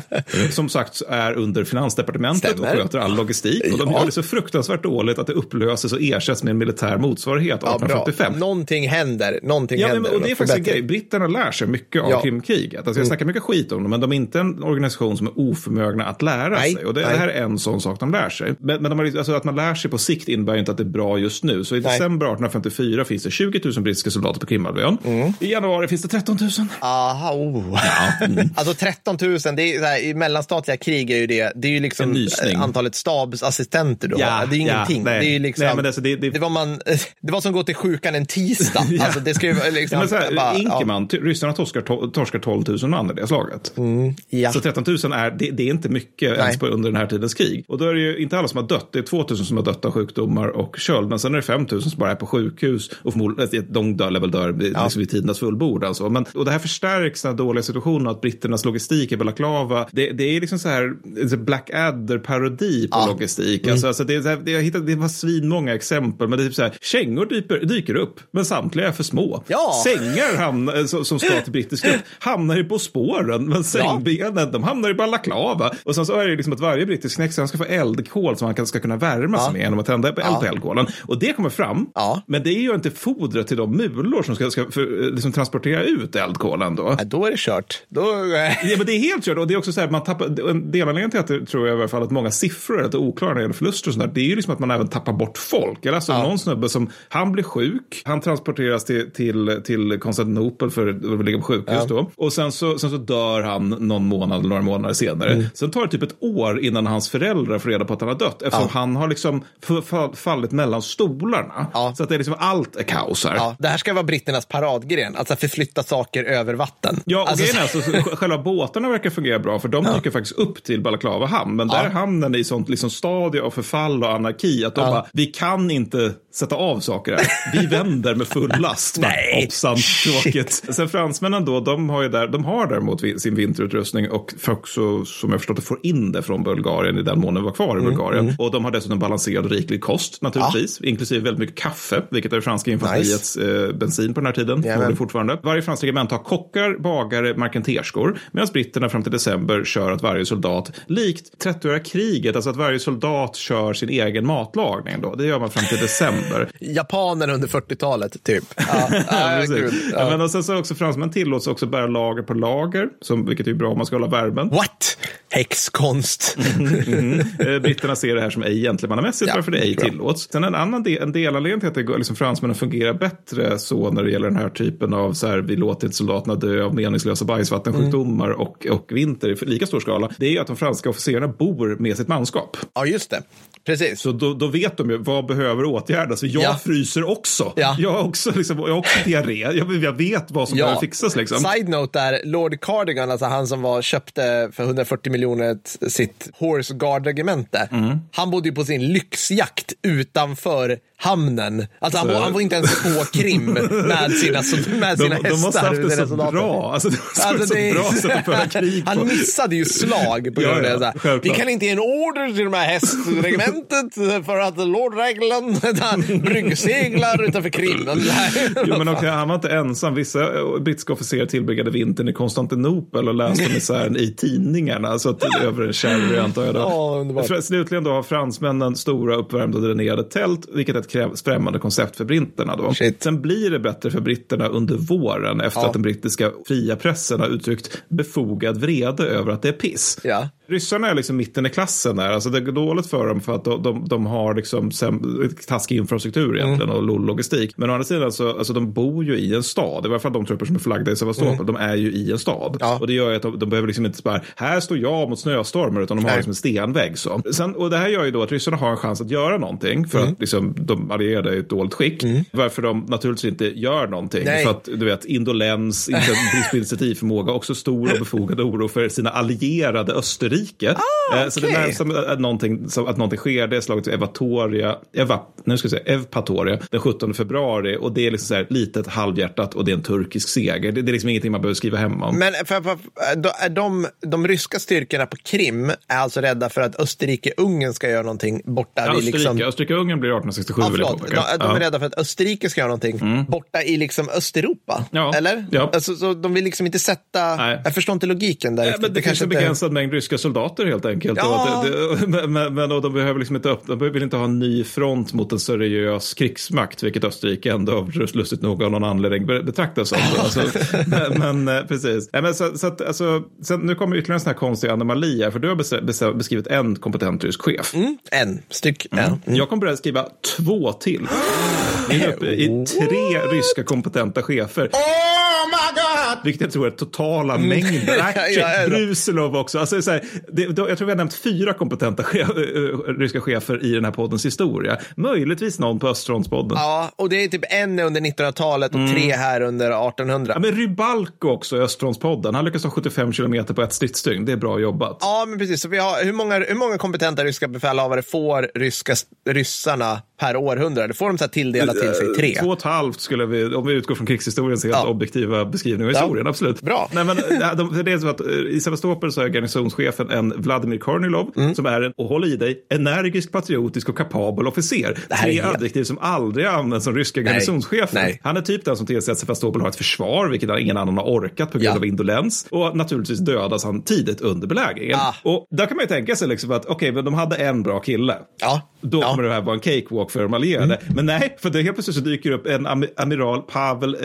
Som sagt är under finansdepartementet. Stämmer. Och sköter all logistik. Och de gör det så fruktansvärt dåligt att det upplöses och ersätts med en militär motsvarighet 1845. Ja, Någonting händer. Och det är faktiskt en grej. Britterna lär sig mycket av krimkriget. Alltså jag snackar mycket skit om dem, men de är inte en organisation som är oförmögna att lära sig. Och det här är en sån sak de lär sig. Men de har, alltså, att man lär sig på sikt innebär ju inte att det är bra just nu. Så i december 1854 finns det 20 000 brittiska soldater på Krimhalvön. I januari finns det 13 000. Alltså 13 000, det är så här, i mellanstatliga krig är ju det är ju liksom antalet stabsassistenter då. Ja, det är ingenting. Nej. Det är ju liksom, nej, men det var som går till sjukan en tisdag. Alltså det ska ju liksom Inkeman, ryssarna torskar 12 000 man i det slaget. Så 13 000 är det är inte mycket ens på under den här tidens krig. Och då är det ju inte alla som har dött, det är 2 000 som har dött av sjukdomar och köld, men sen är det 5 000 som bara är på sjukhus och förmodligen de dör liksom vid tidernas fullbord alltså. Men, och det här förstärks den här dåliga situationen att britternas logistik i Balaklava, det är liksom så här Blackadder-parodi på logistik. Alltså det var svinmånga exempel, men det är typ så här, kängor dyker upp, men samtliga är för små. Sängar som ska till brittisk grupp hamnar ju på spåren, men sängbenen, de hamnar i Balaklava. Och sen så är det liksom att varje brittisk knäck han ska få eldkol som han ska kunna värma sig med genom att tända på eldkålen. Och det kommer fram, men det är ju inte fodret till de mulor som ska liksom transportera ut eldkålen då. Ja, då är det kört. Ja, men det är helt kört. Och det är också så här, man tappar, en delanledning till att det, tror jag i alla fall, att många siffror är oklara när det gäller förluster och sådär, det är ju liksom att man även tappar bort folk. Eller alltså någon snubbe som, han blir sjuk, han transporteras till Konstantinopel för att ligga på sjukhus då. Och sen så dör han några månader senare. Sen tar det typ ett år innan hans föräldrar får reda på att han har dött, eftersom han har liksom fallit mellan stolarna. Så att det är liksom, allt är kaos här. Det här ska vara britternas paradgren, alltså förflytta saker över vatten. Ja, och alltså, själva båtarna verkar fungera bra, för de dyker faktiskt upp till Balaklava hamn, men där hamnar ni i sånt liksom stadie av förfall och anarki att de bara, vi kan inte sätta av saker här. Vi vänder med full last. Hoppsamt tråkigt. Sen fransmännen då, de har däremot sin vinterutrustning och också, som jag förstått, får in det från Bulgarien i den mån det var kvar i Bulgarien. Och de har dessutom balanserad och riklig kost naturligtvis, inklusive väldigt mycket kaffe, vilket är det franska infanteriets bensin på den här tiden. Det fortfarande. Varje fransk regiment har kockar, bagare, markenterskor, medan britterna fram till december kör att varje soldat, likt 30-åriga kriget, alltså att varje soldat kör sin egen matlagning då. Det gör man fram till december. Japaner under 40-talet typ. Men sen så också fransmän tillåts också bära lager på lager, vilket är bra om man ska hålla värmen. What? Häxkonst. Britterna ser det här som ej gentlemannamässigt, varför det ej tillåts. Sen en delanledning till att det går, liksom, fransmännen fungerar bättre så när det gäller den här typen av så här, vi låter inte soldaterna dö av meningslösa bajsvattensjukdomar och vinter i lika stor skala, det är ju att de franska officerarna bor med sitt manskap. Ja, just det. Precis. Så då vet de ju vad behöver åtgärdas. Jag fryser också. Jag har också diarré. Jag vet vad som behöver fixas. Liksom. Side note där, Lord Cardigan, alltså han som köpte för 140 miljoner sitt Horse Guard-regemente. Han bodde ju på sin lyxjakt utanför hamnen. Alltså han var inte ens på Krim med sina hästar. De måste ha haft det så bra. Han missade ju slag på grund av det. Vi kan inte ge en order till de här hästregementet för att Lord Raglan bryggseglar utanför Krim. Jo, men okay, han var inte ensam. Vissa brittiska officer tillbringade vintern i Konstantinopel och läste misären i tidningarna. Alltså att över en kärlek antar jag då. Oh, slutligen då har fransmännen stora uppvärmda och dränerade tält, vilket är ett främmande koncept för britterna då. Shit. Sen blir det bättre för britterna under våren efter att den brittiska fria pressen har uttryckt befogad vrede över att det är piss. Ja. Ryssarna är liksom mitten i klassen där. Alltså det går dåligt för dem för att de har liksom taskig infrastruktur egentligen och logistik. Men å andra sidan så alltså de bor ju i en stad. I varje fall de trupper som är förlagda i Sevastopol, de är ju i en stad. Ja. Och det gör ju att de behöver liksom inte bara här står jag mot snöstormar, utan de har liksom en stenvägg så. Sen, och det här gör ju då att ryssarna har en chans att göra någonting för att liksom de allierade är i ett dåligt skick. Varför de naturligtvis inte gör någonting. Nej. För att du vet, indolens, initiativförmåga, också stor och befogad oro för sina allierade Österrike. Så det närmast att någonting sker. Det är slaget till Jevpatoria den 17 februari. Och det är liksom så här litet halvhjärtat. Och det är en turkisk seger. Det är liksom ingenting man behöver skriva hemma om. Men de ryska styrkorna på Krim är alltså rädda för att Österrike-Ungern ska göra någonting borta i liksom... Österrike-Ungern blir 1867. De är rädda för att Österrike ska göra någonting borta i liksom Östeuropa. Ja. Eller? Ja. Alltså, så de vill liksom inte sätta... Nej. Jag förstår inte logiken där. Men det kanske är begränsad mängd ryska soldater helt enkelt. Ja. Men de behöver liksom inte de vill inte ha en ny front mot en seriös krigsmakt, vilket Österrike ändå av lustigt nog av någon anledning betraktas som. Alltså, men precis. Ja, men så att, alltså, sen, nu kommer ytterligare en sån här konstig anomali här, för du har beskrivit en kompetent rysk chef. En styck. Jag kommer börja skriva 2 till. Vi är uppe i 3 ryska kompetenta chefer. Oh my god! Vilket jag tror är totala mängder. Bruselov också. Alltså, så här, jag tror vi har nämnt 4 kompetenta ryska chefer i den här poddens historia. Möjligtvis någon på Östfrontspodden. Ja, och det är typ en under 1900-talet och 3 här under 1800. Ja, men Rybalko också i Östfrontspodden. Han lyckas ha 75 kilometer på ett stridsdygn. Det är bra jobbat. Ja, men precis. Så vi har, hur många kompetenta ryska befälhavare får ryssarna per århundrade? Får de så här tilldelat till sig 3? 2,5 skulle vi, om vi utgår från krigshistoriens helt objektiva beskrivning av historien, absolut. Bra. Nej, men det är så att i Sevastopol så är garnisonschefen en Vladimir Kornilov som är en, och håll i dig, energisk, patriotisk och kapabel officer. Det här är adjektiv som aldrig används som ryska garnisonschefen. Nej. Han är typ den som tillser att Sevastopol har ett försvar, vilket ingen annan har orkat på grund av indolens, och naturligtvis dödas han tidigt under belägringen. Och där kan man ju tänka sig liksom att okej, de hade en bra kille. Då kommer det här vara en cakewalk för de allierade. Men nej, för det helt plötsligt så dyker upp en amiral Pavel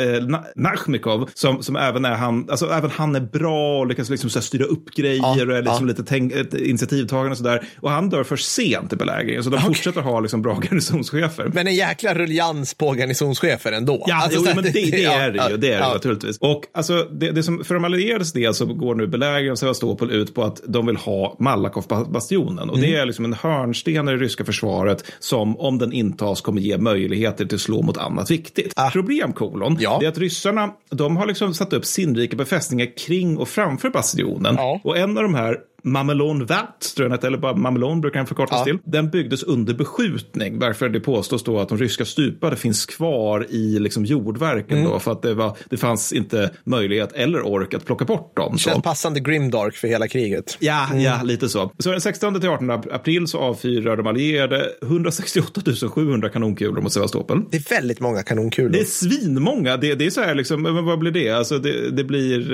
Nachmikov som även är han, alltså även han är bra och lyckas liksom så här styra upp grejer och är liksom lite initiativtagande och sådär. Och han dör för sent i belägringen, så de fortsätter ha liksom bra garnisonschefer. Men en jäkla ruljans på garnisonschefer ändå. Ja, alltså, men det är det ju, det är det naturligtvis. Och alltså, det som för de allierades del så går nu belägringen av Sevastopol ut på att de vill ha Malakoff-bastionen. Och det är liksom en hörnsten i det ryska försvaret som om den intas kommer ge möjligheter till att slå mot annat viktigt. Problemkolon det är att ryssarna, de har liksom satt upp sinnrika befästningar kring och framför bastionen. Och en av de här Mamelon Vatt, eller bara Mamelon brukar den förkortas till. Den byggdes under beskjutning, varför det påstås då att de ryska stupade finns kvar i liksom jordverken då, för att det fanns inte möjlighet eller ork att plocka bort dem. Det är en passande grimdark för hela kriget. Ja, lite så. Så den 16-18 april så avfyrar de allierade 168 700 kanonkulor mot Sevastopol. Det är väldigt många kanonkulor. Det är svinmånga. Det är så här liksom, men vad blir det? Alltså det blir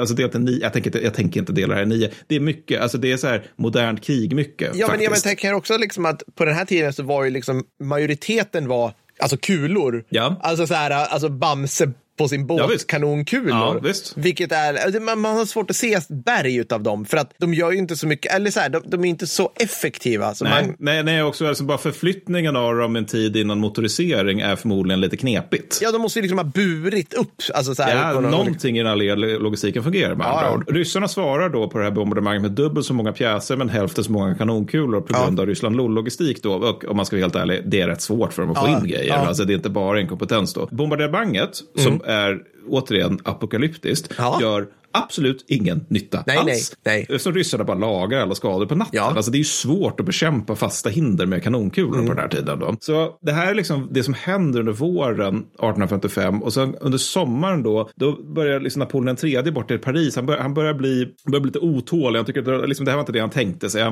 alltså det är inte ni, jag tänker inte dela det här 9. Det är mycket. Alltså det är så här modernt krig mycket. Ja, men jag tänker också liksom att på den här tiden så var ju liksom majoriteten var alltså kulor. Ja. Alltså så här, alltså Bamse på sin båt, kanonkulor. Vilket är, man har svårt att se ett berg utav dem, för att de gör ju inte så mycket, eller så här, de är inte så effektiva. Så nej, också alltså bara förflyttningen av dem en tid innan motorisering är förmodligen lite knepigt. Ja, de måste ju liksom ha burit upp. Alltså så här, någonting i den här logistiken fungerar med andra ord. Ryssarna svarar då på det här bombardemanget med dubbelt så många pjäser men hälften så många kanonkulor på grund av Ryssland logistik då, och om man ska vara helt ärlig, det är rätt svårt för dem att få in grejer. Alltså det är inte bara inkompetens då. Bombardemanget som är återigen apokalyptiskt, gör absolut ingen nytta alls. Nej. Eftersom ryssarna bara lagar alla skador på natten. Ja. Alltså det är ju svårt att bekämpa fasta hinder med kanonkulor på den här tiden då. Så det här är liksom det som händer under våren 1855. Och sen under sommaren då börjar liksom Napoleon III bort till Paris. Han börjar bli lite otålig. Han tycker att liksom, det här var inte det han tänkte sig.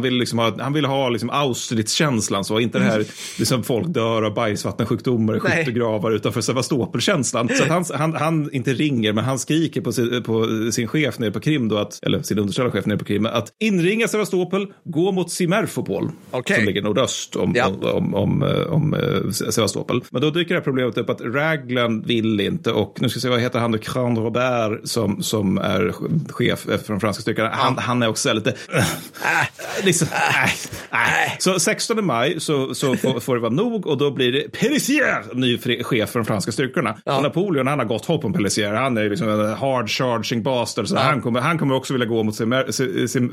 Han vill ha liksom Auschwitz-känslan, så inte det här liksom folk dör av bajsvattensjukdomar, skyttegravar utanför Sevastopol-känslan. Så han inte ringer, men han skriker på sin chef nere på Krim då, eller sin underställda chef nere på Krim, att inringa Sevastopol, gå mot Simerfopol, som ligger nordöst om Sevastopol. Men då dyker det här problemet upp att Raglan vill inte, och nu ska vi se vad heter han, Grand Robert som är chef för de franska styrkan. Han är också lite Så 16 maj så får det vara nog, och då blir det Pélissier, ny chef för de franska styrkorna. Ja. Napoleon, han har gott hopp om Pélissier. Han är liksom en hard charging bastard, så han kommer också vilja gå mot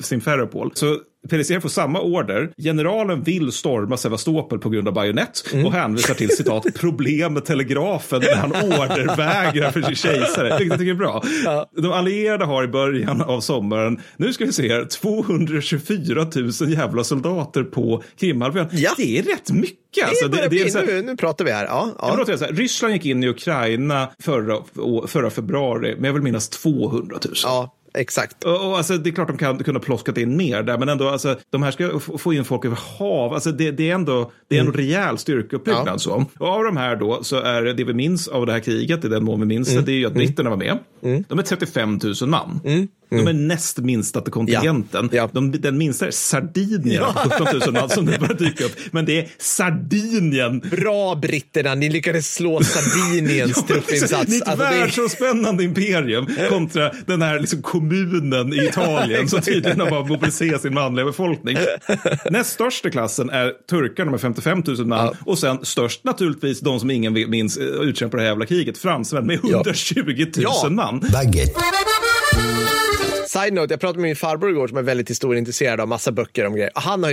Simferopol. Så Pélissier får samma order. Generalen vill storma Sevastopol på grund av bajonett och hänvisar till citat problem med telegrafen när han ordervägrar för sin kejsare. Vilket jag tycker är bra. Ja. De allierade har i början av sommaren, nu ska vi se här, 224 000 jävla soldater på Krimhalvön. Ja. Det är rätt mycket. Alltså, det är så här, nu pratar vi här. Ja. Jag så här, Ryssland gick in i Ukraina förra februari, men jag vill minnas 200 000. Ja. Exakt. Och alltså, det är klart de kunde plockat in mer där, men ändå alltså, de här ska få in folk över hav. Alltså, det är ändå rejäl styrkeuppbyggnad. Ja. Så. Och av de här då, så är det vi minns av det här kriget, i den mån vi minns det är ju att britterna var med. De är 35 000 man. De är näst minsta till kontingenten. Ja. Den minsta är Sardinien. Ja. 17 000 man som nu bara dyker upp. Men det är Sardinien. Bra britterna, ni lyckades slå Sardiniens truppinsats. Ni är ett världsomspännande imperium kontra den här liksom kommunen i Italien som tydligen har bara mobiliserat sin manliga befolkning. Näst största klassen är turkarna med 55 000 man. Ja. Och sen störst naturligtvis de som ingen minns utkämpar det här jävla kriget, fransmän med 120 000 man. Baguette. Side note, jag pratade med min farbror igår som är väldigt historieintresserad av massa böcker om grejer. Han har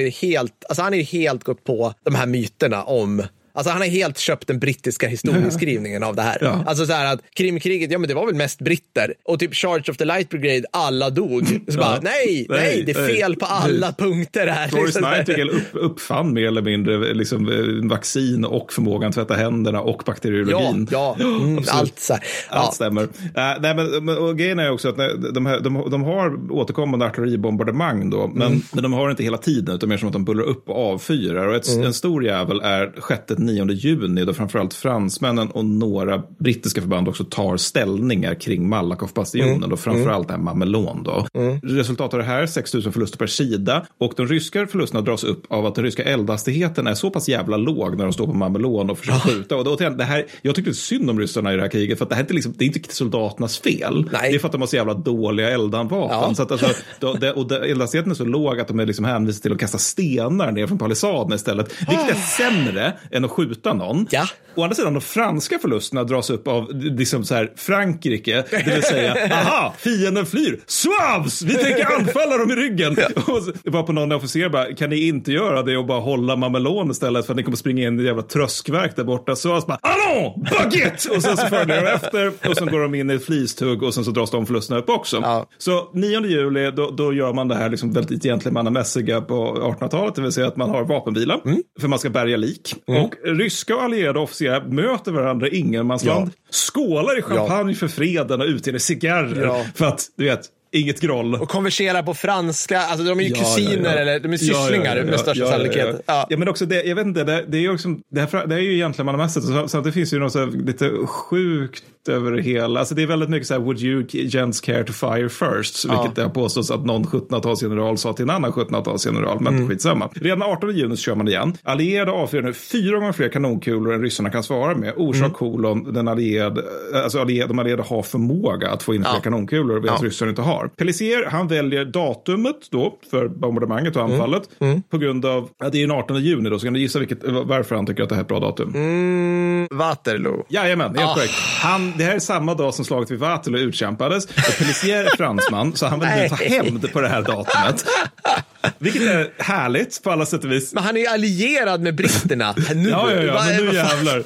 ju helt gått på de här myterna om... Alltså han har helt köpt den brittiska historieskrivningen av det här. Ja. Alltså så här att Krimkriget, ja men det var väl mest britter. Och typ Charge of the Light Brigade, alla dog. Så bara, nej, det är fel på alla punkter här. Florence Nightingale uppfann mer eller mindre liksom, vaccin och förmågan att tvätta händerna och bakteriologin. Allt stämmer. Nej, men grejen är också att de har återkommande artilleribombardemang då, men de har det inte hela tiden, utan mer som att de bullar upp och avfyrar. Och en stor jävel är 9 juni då framförallt fransmännen och några brittiska förband också tar ställningar kring Malakoff-bastionen då framförallt det här Mamelon då. Resultatet av det här, 6 000 förluster per sida, och de ryska förlusterna dras upp av att den ryska eldhastigheten är så pass jävla låg när de står på Mamelon och försöker skjuta. Och det här, jag tyckte synd om ryssarna i det här kriget, för att det här är inte liksom, det är inte soldaternas fel. Nej. Det är för att de har så jävla dåliga eldanvapen. Ja. Så att alltså, eldhastigheten är så låg att de är liksom hänvisade till att kasta stenar ner från palisaden istället, vilket är sämre än att skjuta någon. Ja. Å andra sidan, de franska förlusterna dras upp av liksom så här, Frankrike, det vill säga fienden flyr, swabs, vi tänker anfalla dem i ryggen. Och så, bara på någon officer bara, kan ni inte göra det och bara hålla Mamelon istället för att ni kommer springa in i jävla tröskverk där borta. Så bara, allons, baguette! Och sen så följer de efter, och sen går de in i ett flistugg, och sen så dras de förlusterna upp också. Ja. Så 9 juli, då gör man det här liksom väldigt gentlemannamässiga på 1800-talet, det vill säga att man har vapenvila för man ska bärga lik. Och ryska och allierade officerar möter varandra i ingenmansland, skålar i champagne för freden och utger cigarrer för att, du vet, inget groll. Och konversera på franska. Alltså de är ju kusiner eller de är sysslingar med största sannolikhet. Ja, men också det, jag vet inte, det är ju liksom, det är ju egentligen mannamässigt. Så att det finns ju något så lite sjukt över det hela. Alltså det är väldigt mycket så här, would you gents care to fire first? Vilket det har påstås att någon 1700-talsgeneral sa till en annan 1700-talsgeneral, men skitsamma. Redan 18 juni kör man igen. Allierade avfyrar nu 4 gånger fler kanonkulor än ryssarna kan svara med. Orsak den allierade har förmåga att få in fler kanonkulor, vilket ryssarna inte har. kvar. Pélissier, han väljer datumet då för bombardemanget och anfallet på grund av att det är den 18 juni då, så kan du gissa varför han tycker att det här är ett bra datum. Waterloo. Jajamän, helt korrekt. Det här är samma dag som slaget vid Waterloo utkämpades. Pélissier är fransman, så han vill ta hämnd på det här datumet. Vilket är härligt på alla sätt och vis. Men han är ju allierad med britterna. Nu, ja, men nu jävlar.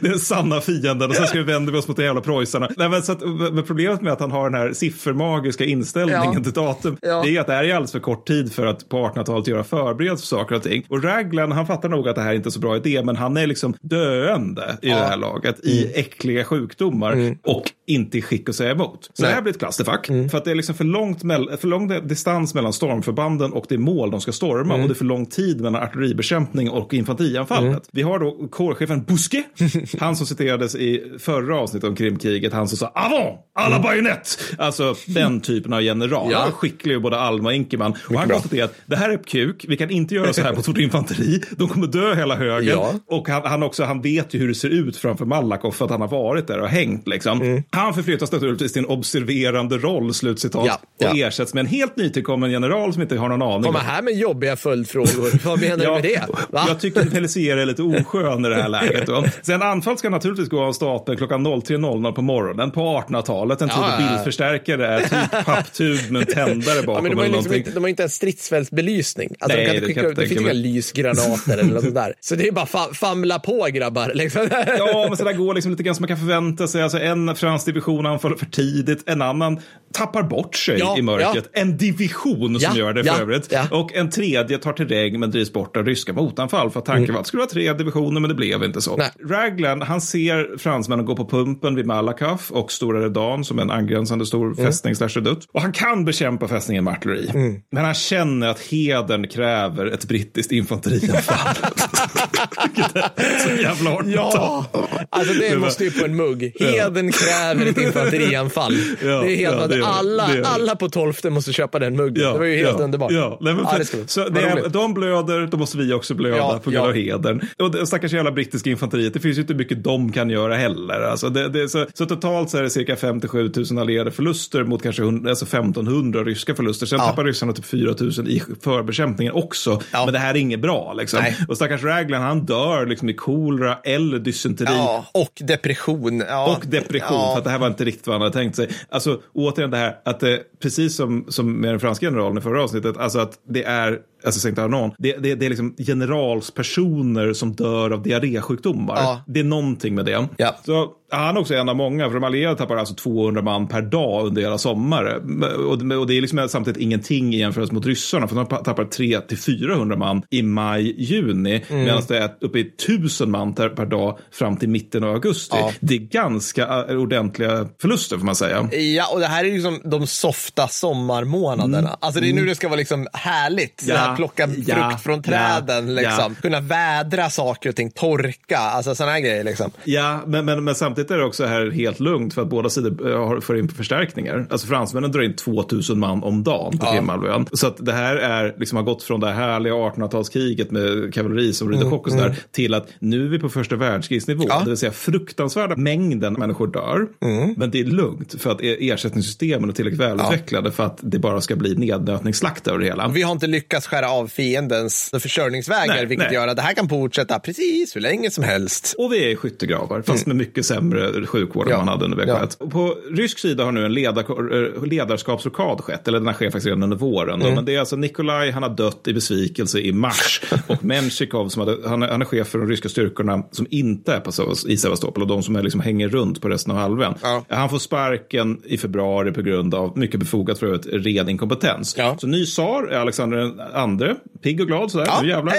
Det är sanna fienden. Och sen ska vi vända oss mot de jävla preussarna. Nej, men så att, men problemet med att han har den här siffermagiska inställningen till datum, det är att det här är alldeles för kort tid för att på 1800-talet göra förberedelser för saker och ting. Och Raglan, han fattar nog att det här är inte är så bra idé, men han är liksom döende i det här laget i äckliga sjukdomar och inte i skick att säga emot. Så det här blir ett klasterfack. För att det är liksom för lång distans mellan stormförbanden och det mål de ska storma, och det är för lång tid mellan artilleribekämpning och infanterianfallet. Vi har då kårchefen Buske, han som citerades i förra avsnittet om Krimkriget, han som sa avant, alla bajonett, alltså den typen av general. Han är skicklig i både Alma och Inkeman, och han konstaterar att det här är kuk, vi kan inte göra så här på vårt infanteri, de kommer dö hela högen. Och han vet ju hur det ser ut framför Malakoff för att han har varit där och hängt liksom. Han förflyttas naturligtvis till en observerande roll, slutcitat, och ersätts med en helt nytillkommen general som inte har någon aning. Kommer här med jobbiga följdfrågor. Vad menar du med det? Va? Jag tycker att Pélissier är lite oskön i det här läget då. Sen anfall ska naturligtvis gå av stapeln klockan 03.00 på morgonen på 1800-talet. En typ bildförstärkare är typ papptub med en tändare bakom. Men de har ju liksom inte, de har inte en stridsfältsbelysning. Alltså, nej, de kan inte skicka, det finns inga lysgranater eller något sådär. Så det är bara famla på grabbar liksom. Ja, men så där går liksom lite grann som man kan förvänta sig. Alltså en fransk division anfaller för tidigt, en annan tappar bort sig i mörkret. En division som gör det för övrigt. Ja. Och en tredje tar terräng men drivs bort av ryska motanfall, för tanken var att det skulle vara tre divisioner, men det blev inte så. Nej. Raglan, han ser fransmännen gå på pumpen vid Malakoff och Stora Redan som en angränsande stor fästning /redutt. Och han kan bekämpa fästningen med artilleri. Men han känner att hedern kräver ett brittiskt infanterianfall. Så jävla hårt. Ja, alltså det måste ju på en mugg. Hedern kräver ett infanterianfall. Det är helt det är, alla på 12:e måste köpa den muggen. Det var ju helt underbart. Ja, nej, men så de blöder, då måste vi också blöda på grund av hedern. Och det stackars jävla brittiska infanteriet, det finns ju inte mycket de kan göra heller. Alltså så totalt så är det cirka 57 000 allierade förluster mot kanske 100, alltså 1500 ryska förluster. Sen tappar ryssarna typ 4 000 i förbekämpningen också. Ja. Men det här är inget bra liksom. Nej. Och stackars Raglan, han dör liksom i kolera eller dysenteri. Ja, och depression. Ja. Och depression, för att det här var inte riktigt vad han hade tänkt sig. Alltså återigen det här att precis som med den franska generalen i förra avsnittet, alltså att det är, alltså Sankt Arnon, det är liksom generalspersoner som dör av diarrésjukdomar. Det är någonting med det. Så han också är en av många, för de allierade tappar alltså 200 man per dag under hela sommaren. Och det är liksom samtidigt ingenting i jämförelse mot ryssarna, för de tappar 300-400 man i maj-juni, medan det är uppe i 1000 man per dag fram till mitten av augusti. Det är ganska ordentliga förluster, får man säga. Ja, och det här är liksom de softa sommarmånaderna. Alltså det är nu det ska vara liksom härligt, så här, plocka frukt från träden liksom, kunna vädra saker och ting, torka, alltså såna här grejer liksom. Ja, men samtidigt är det också här helt lugnt, för att båda sidor får in förstärkningar. Alltså fransmännen drar in 2000 man om dagen på Krimhalvön. Så att det här är liksom, har gått från det härliga 1800-talskriget med kavalleri som rider kock och sådär, till att nu är vi på första världskrigsnivå. Det vill säga fruktansvärda mängden människor dör, men det är lugnt för att ersättningssystemen är tillräckligt välutvecklade för att det bara ska bli nednötningsslakt över det hela. Vi har inte lyckats skära av fiendens försörjningsvägar, vilket gör att det här kan fortsätta precis hur länge som helst. Och vi är i skyttegravar, fast med mycket sämre sjukvård än man hade under veckan. På rysk sida har nu en ledarskapsrokad skett, eller den här sker faktiskt redan under våren. Men det är alltså Nikolaj, han har dött i besvikelse i mars, och Menshikov, som han är chef för de ryska styrkorna som inte är i Sevastopol, och de som är liksom hänger runt på resten av halvön. Han får sparken i februari på grund av, mycket befogat för övrigt, red inkompetens. Så ny tsar är Alexander II, pigg och glad sådär. Nu jävlar,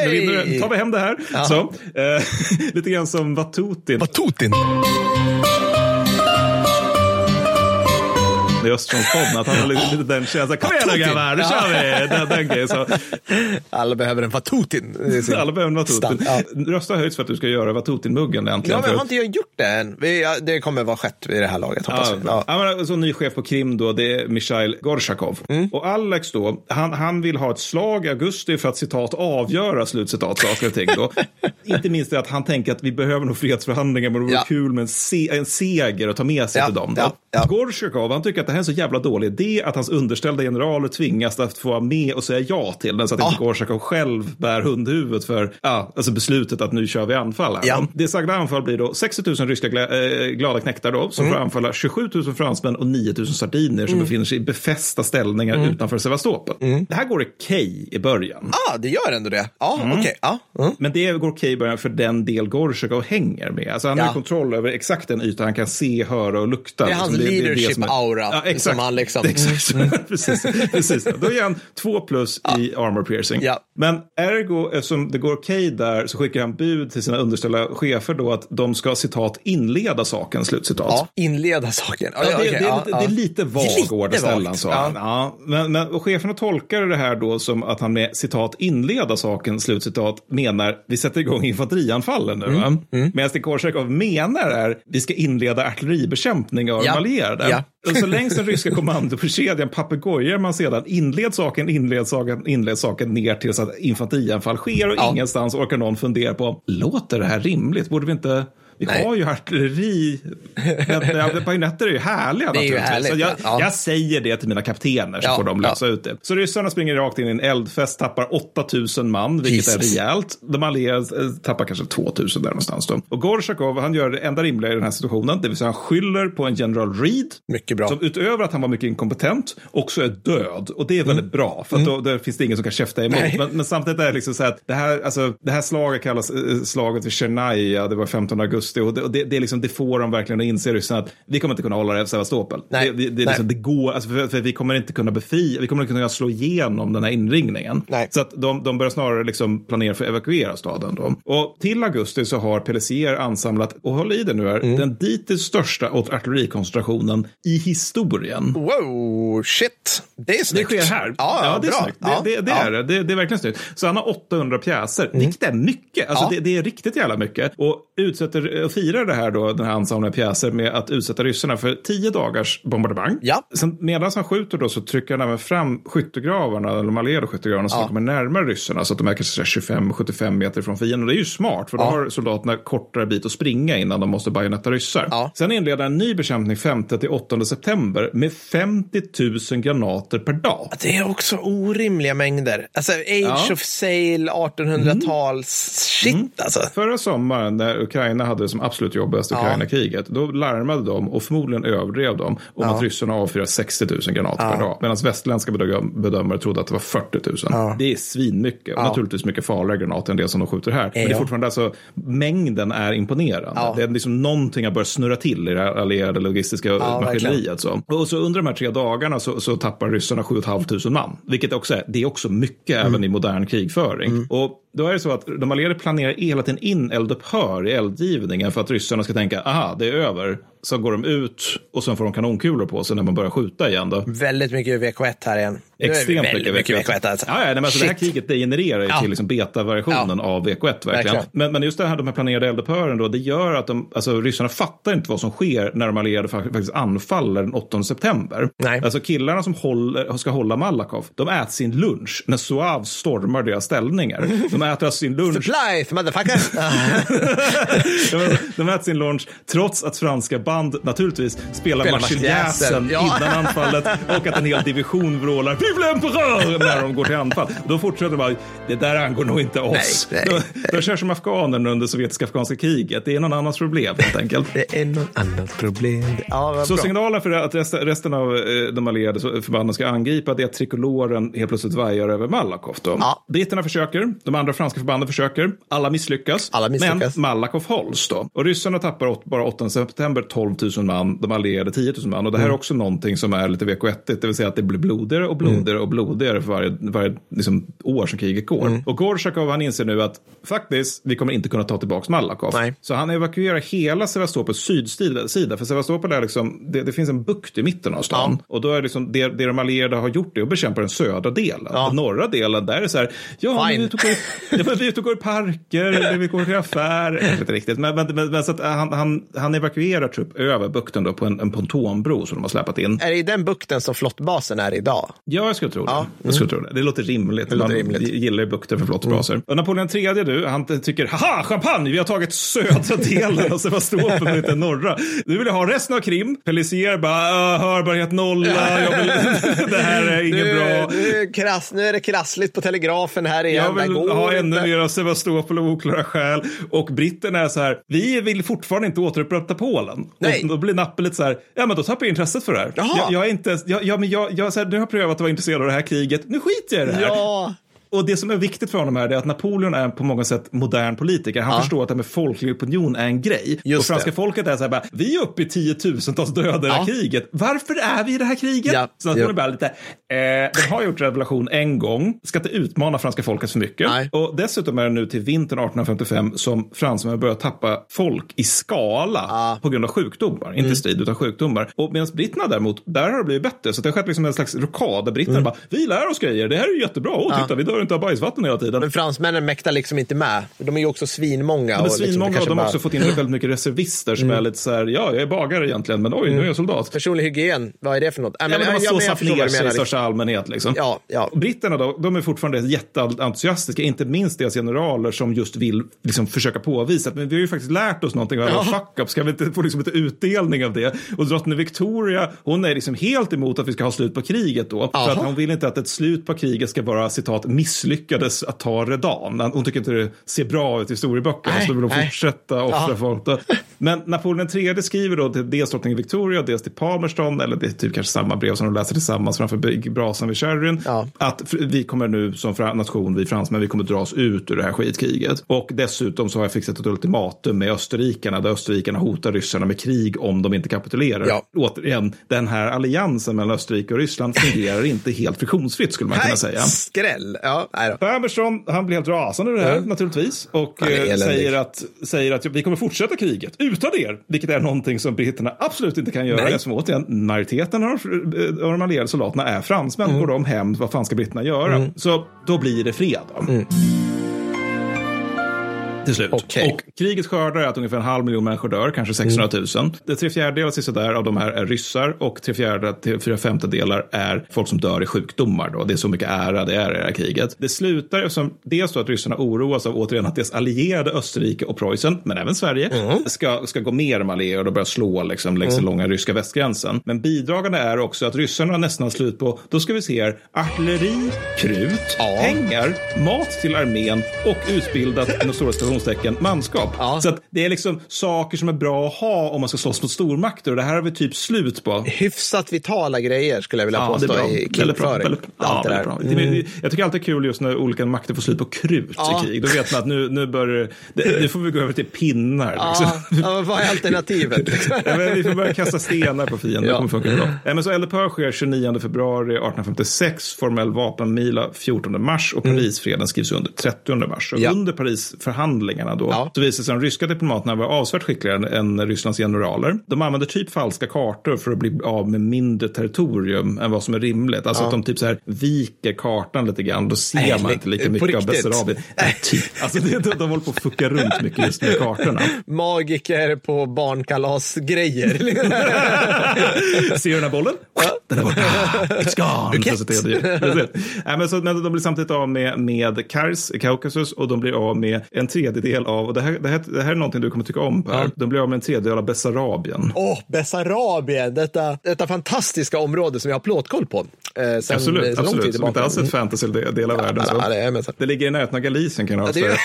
nu tar vi hem det här. Så, lite grann som Vatutin. Det är Östronspodden, att han har lite den känslan. Kom igen då grabbar, nu kör vi den grejen. Så. Alla behöver en Vatutin. Alla behöver en Vatutin. Rösta höjts för att du ska göra Vatutin-muggen äntligen. Ja, men har inte jag gjort det än? Det kommer vara skett i det här laget, hoppas jag. Så ny chef på Krim då, det är Mikhail Gorchakov. Och Alex då, han vill ha ett slag i augusti för att citat avgöra, slutcitat, saker och ting då. inte minst att han tänker att vi behöver nog fredsförhandlingar, men det vore kul med en seger att ta med sig till dem. Ja. Gorchakov, han tycker att det här är en så jävla dålig idé att hans underställda generaler tvingas att få vara med och säga ja till den, så att inte Gorchakov själv bär hundhuvudet för alltså beslutet att nu kör vi anfall här. Ja. Det sagda anfall blir då 60 000 ryska glada knektar då, som får anfalla 27 000 fransmän och 9 000 sardiner som befinner sig i befästa ställningar utanför Sevastopol. Det här går okej i början. Det gör ändå det. Men det går okej i början för den del Gorchakov hänger med. Alltså han har kontroll över exakt den yta han kan se, höra och lukta. Det är hans leadership-aura. Ja, exakt. Som han liksom. Precis. Då ger han 2+ i armor piercing. Ja. Men ergo, eftersom det går okej där, så skickar han bud till sina underställda chefer då att de ska, citat, inleda saken, slutcitat. Ja, inleda saken. Det är lite vagt ord att ställa, så. Ja. Men cheferna tolkar det här då som att han med, citat, inleda saken, slutcitat, menar vi sätter igång infanterianfallen nu. Medan det Gorchakov menar är vi ska inleda artilleribekämpning av de allierade. Ja. Och så längs den ryska kommandokedjan papegojar man sedan inled saken ner tills att infanterianfall sker, och ingenstans orkar någon fundera på, låter det här rimligt? Borde vi inte... Vi har ju artilleri. Bajonetter är ju härliga. Det är ju härligt, så jag säger det till mina kaptener, så får de lösa ut det. Så ryssarna springer rakt in i en eldfest, tappar 8000 man, vilket är rejält. De allierade tappar kanske 2000 där någonstans då. Och Gorchakov, han gör det enda rimliga i den här situationen. Det vill säga han skyller på en general Reed. Mycket bra. Som utöver att han var mycket inkompetent också är död. Och det är väldigt bra. För att då finns det ingen som kan käfta emot. Men samtidigt är det liksom så att det här slaget kallas slaget vid Tjernaja. Det var 15 augusti. Och det, liksom, det får de verkligen att inse, ryssarna, att vi kommer inte kunna hålla det i Sevastopol. Det går, alltså, för vi kommer inte kunna vi kommer inte kunna slå igenom den här inringningen. Nej. Så att de börjar snarare liksom planera för att evakuera staden då. Och till augusti så har Pélissier ansamlat, och håll i det nu här, den dittills största artillerikoncentrationen i historien. Wow, shit! Det är snyggt. Det sker här. Ja, det är snyggt. Det är verkligen snyggt. Så han har 800 pjäser, vilket är mycket. Alltså, det är riktigt jävla mycket. Och firar det här då, den här ansamlade pjäser, med att utsätta ryssarna för 10 dagars bombardemang. Ja. Sen, medan han skjuter då, så trycker han även fram skyttegravarna, de allierade skyttegravarna, så de kommer närmare ryssarna, så att de är kanske 25-75 meter från fienden. Det är ju smart, för då har soldaterna kortare bit att springa innan de måste bajonetta ryssar. Ja. Sen inleder en ny bekämpning 5-8 september med 50 000 granater per dag. Det är också orimliga mängder. Alltså Age of Sail, 1800-tals shit alltså. Förra sommaren när Ukraina hade det som absolut jobbigaste Ukraina-kriget, då larmade de, och förmodligen överdrev de, om att ryssarna avfyrar 60 000 granater per dag, medan västländska bedömare trodde att det var 40 000. Det är svinmycket, och naturligtvis mycket farligare granater än det som de skjuter här, men det är fortfarande, alltså, mängden är imponerande. Det är liksom någonting att börja snurra till i det allierade logistiska maskineriet, alltså. Och så under de här 3 dagarna så tappar ryssarna 7 500 man, vilket också det är också mycket även i modern krigföring. Och då är det så att de allierade planerar hela tiden in eldupphör i eldgivningen för att ryssarna ska tänka, aha, det är över. Så går de ut, och sen får de kanonkulor på sig när man börjar skjuta igen då. Väldigt mycket VK1 här igen. Extremt mycket VK1 alltså. Men alltså det här kriget, det genererar ju till liksom beta-versionen av VK1 verkligen. Men just det här, de här planerade eldupphören då, det gör att ryssarna fattar inte vad som sker när de allierade faktiskt anfaller den 8 september. Nej. Alltså killarna som ska hålla Malakoff, de äter sin lunch när Suav stormar deras ställningar. De äter sin lunch. Supply, motherfucker! de äter sin lunch trots att franska band naturligtvis spelar marsiljäsen innan anfallet, och att en hel division vrålar när de går till anfall. Då fortsätter de bara, det där angår nog inte oss. De kör som afghanerna under sovjetiska afghanska kriget. Det är någon annans problem, helt enkelt. Det är någon annans problem. Så signalen för att resten av de allierade förbanden ska angripa, det är att trikoloren helt plötsligt vajar över Malakoff då. Britterna försöker, de andra franska förbanden försöker, alla misslyckas. Men Malakoff hålls då. Och ryssarna tappar bara 8 september 12 000 man, de allierade 10 000 man. Och det här är också någonting som är lite VK1, det vill säga att det blir blodigare och blodigare och blodigare för varje liksom, år som kriget går. Och Gorchakov, han inser nu att faktiskt, vi kommer inte kunna ta tillbaka Malakoff. Nej. Så han evakuerar hela Sevastopols sydsida, för Sevastopol är liksom, det finns en bukt i mitten av stan. Och då är liksom, det de allierade har gjort det och bekämpar den södra delen. Den norra delen, där är så här, vi går i parker, vi går till affär, inte riktigt. Men så att han evakuerar trupp över bukten då på en pontonbro som de har släpat in. Är det i den bukten som flottbasen är idag? Ja, jag skulle tro det. Ja. Mm. Jag skulle tro det. Det låter rimligt. Man gillar ju bukten för flottbaser. Mm. Och Napoleon III, han tycker, haha, champagne, vi har tagit södra delen och Sevastopol mot den norra. Nu vill jag ha resten av Krim. Pélissier bara, hörbarhet nolla, jag vill... det här är inget bra. Nu är det krassligt på telegrafen här igen. Jag vill ha ännu mer av Sevastopol och oklara skäl. Och britterna är så här, vi vill fortfarande inte återupprätta Polen. Nej. Och då blir Nappe lite så här, ja men då tappar jag intresset för det här. Jag är inte, jag så här, nu har jag prövat att vara intresserad av det här kriget. Nu skiter jag i det här. Ja. Och det som är viktigt för honom här är att Napoleon är på många sätt modern politiker. Han förstår att det med folklig opinion är en grej. Just och franska folket är så här bara, vi är uppe i 10 000-tals döda i det här kriget. Varför är vi i det här kriget? Ja. Så Napoleon är bara lite, den har gjort revolution en gång. Ska inte utmana franska folket för mycket. Nej. Och dessutom är det nu till vintern 1855 som fransmän börjar tappa folk i skala på grund av sjukdomar. Inte strid utan sjukdomar. Och medan britterna däremot, där har det blivit bättre. Så det har skett liksom en slags rokad där britterna bara, vi lär oss grejer, det här är ju jättebra. Och titta, vi dör inte av bajsvatten hela tiden. Men fransmännen mäktar liksom inte med. De är ju också svinmånga. Ja, och svinmånga liksom, och de har också fått in väldigt mycket reservister som är lite så här, ja, jag är bagare egentligen, men oj, nu är jag soldat. Personlig hygien, vad är det för något? Men man slår saft ner sig i största allmänhet liksom. Ja. Britterna då, de är fortfarande jätteentusiastiska, inte minst deras generaler som just vill liksom försöka påvisa att men vi har ju faktiskt lärt oss någonting av fuck up, ska vi inte få liksom lite utdelning av det? Och drottning Victoria, hon är liksom helt emot att vi ska ha slut på kriget då. För att hon vill inte att ett slut på kriget ska vara, citat, misslyckades att ta Redan. Hon tycker inte det ser bra ut i historieböckerna, så då vill de fortsätta offra folk då. Men Napoleon III skriver då till dels drottning Victoria, dels till Palmerston, eller det är typ kanske samma brev som de läser tillsammans framför brasan vid Sherryn, att vi kommer nu som nation, vi fransmän, vi kommer dras ut ur det här skitkriget. Och dessutom så har jag fixat ett ultimatum med österrikarna, där österrikarna hotar ryssarna med krig om de inte kapitulerar. Återigen, den här alliansen mellan Österrike och Ryssland fungerar inte helt friktionsfritt, skulle man kunna säga. Skräll! Palmerston, han blir helt rasande det här naturligtvis, och säger att vi kommer fortsätta kriget utan er, vilket är någonting som britterna absolut inte kan göra, eftersom återigen majoriteten av de allierade soldaterna är fransmän. Går de hem, vad fan ska britterna göra? Så då blir det fred till slut. Och krigets skördar är att ungefär 500 000 människor dör, kanske 600 000. Det 3/4 sista där av de här är ryssar, och 3/4 till 4/5 är folk som dör i sjukdomar då. Det är så mycket ära det är i det här kriget. Det slutar som dels då att ryssarna oroas av återigen att deras allierade Österrike och Preussen, men även Sverige, ska gå mer med allierade och börja slå liksom längs den långa ryska västgränsen. Men bidragande är också att ryssarna nästan slut på, då ska vi se här, artilleri, krut, pengar, mat till armén och utbildat en stora manskap. Så att det är liksom saker som är bra att ha om man ska slåss mot stormakter, och det här har vi typ slut på. Hyfsat vitala grejer skulle jag vilja påstå i krigföring. Jag tycker alltid det är kul just när olika makter får slut på krut i krig. Då vet man att nu får vi gå över till pinnar. Vad är alternativet? Vi får börja kasta stenar på fienden. Det kommer funka bra. Men så eldupphör sker 29 februari 1856, formell vapenmila 14 mars och Parisfreden skrivs under 30 mars. Och under Paris förhandlingarna då, så visar sig att de ryska diplomaterna var avsvärt skickligare än Rysslands generaler. De använder typ falska kartor för att bli av med mindre territorium än vad som är rimligt. Alltså att de typ så här viker kartan lite grann, då ser man inte lika mycket av Bessarabien. Alltså de håller på att fucka runt mycket just med kartorna. Magiker på barnkalasgrejer. Ser du den här bollen? Den där borta. It's gone. Men de blir samtidigt av med Kars i Kaukasus, och de blir av med en tredjedel av, och det här är någonting du kommer tycka om Per, de blir av med en tredjedel av Bessarabien. Bessarabien, detta fantastiska område som jag har plåtkoll på. Absolut, som inte alls ett fantasy-del av världen. Det ligger i nöten av Galicien, kan jag avslöja.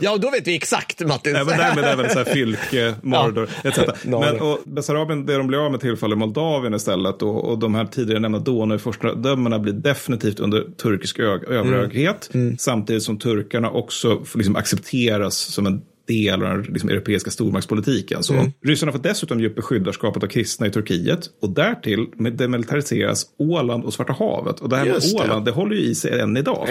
Ja, då vet vi exakt, Mattis. Men det är väl så här fylke, Mordor, etc. Men, och Bessarabien, det de blir av med tillfaller Moldavien istället, och de här tidigare nämnda Donau-furstendömena blir definitivt under turkisk överhöghet, samtidigt som turkarna också liksom accepteras som en del av den liksom europeiska stormaktspolitiken. Så ryssarna får dessutom djup beskyddarskapet av kristna i Turkiet, och därtill demilitariseras Åland och Svarta havet. Och det här med Åland, det håller ju i sig än idag.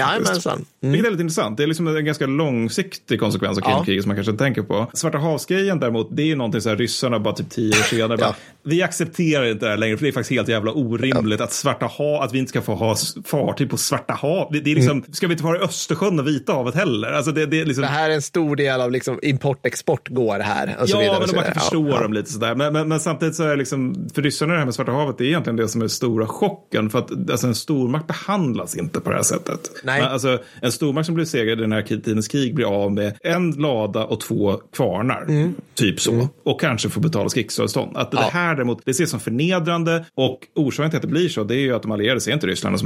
Vilket är lite intressant. Det är liksom en ganska långsiktig konsekvens av krimkriget som man kanske inte tänker på. Svarta havsgrejen däremot, det är ju någonting så här ryssarna bara typ 10 år senare bara, vi accepterar inte det här längre, för det är faktiskt helt jävla orimligt att att vi inte ska få ha fartyg på Svarta havet. Det är liksom, ska vi inte vara i Östersjön och Vita havet heller? Alltså det är liksom, det här är en stor del av liksom import-export går här och så vidare. Men man kan förstå dem lite sådär. Men samtidigt så är liksom, för ryssarna det här med Svarta havet, det är egentligen det som är stora chocken, för att alltså, en stormakt behandlas inte på det här sättet. Nej. Alltså, en stormakt som blir segrad i den här tidens krig blir av med en lada och 2 kvarnar, typ så, och kanske får betala krigsskadestånd. Att det här däremot, det ses som förnedrande, och orsaken till att det blir så, det är ju att de allierade ser inte ryssarna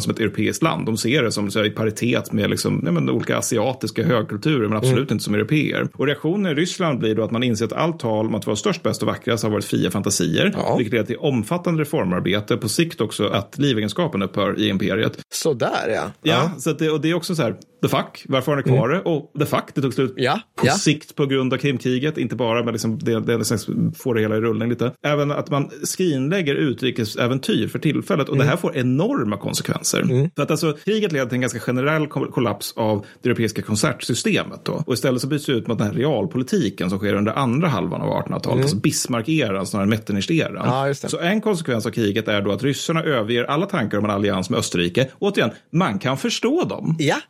som ett europeiskt land. De ser det som så här, i paritet med liksom, nej, men, olika asiatiska högkulturer, men absolut inte som europeer. Och reaktionen i Ryssland blir då att man inser att allt tal om att vara störst, bäst och vackrast har varit fria fantasier, vilket leder till omfattande reformarbete, på sikt också att livegenskapen upphör i imperiet. Sådär, ja. Så det, och det är också så här, the fuck, varför har ni kvar det? Och the fuck, det tog slut på sikt på grund av Krimkriget, inte bara, men liksom det liksom får det hela i rullning lite. Även att man skrinlägger utrikesäventyr för tillfället, och det här får enorma konsekvenser. För att alltså, kriget leder till en ganska generell kollaps av det europeiska konsertsystemet då. Och istället så byts det ut mot den här realpolitiken som sker under andra halvan av 1800-talet, alltså Bismarck-eran, snarare Metternich-eran. Så en konsekvens av kriget är då att ryssarna överger alla tankar om en allians med Österrike. Och återigen, man kan förstå dem. Ja,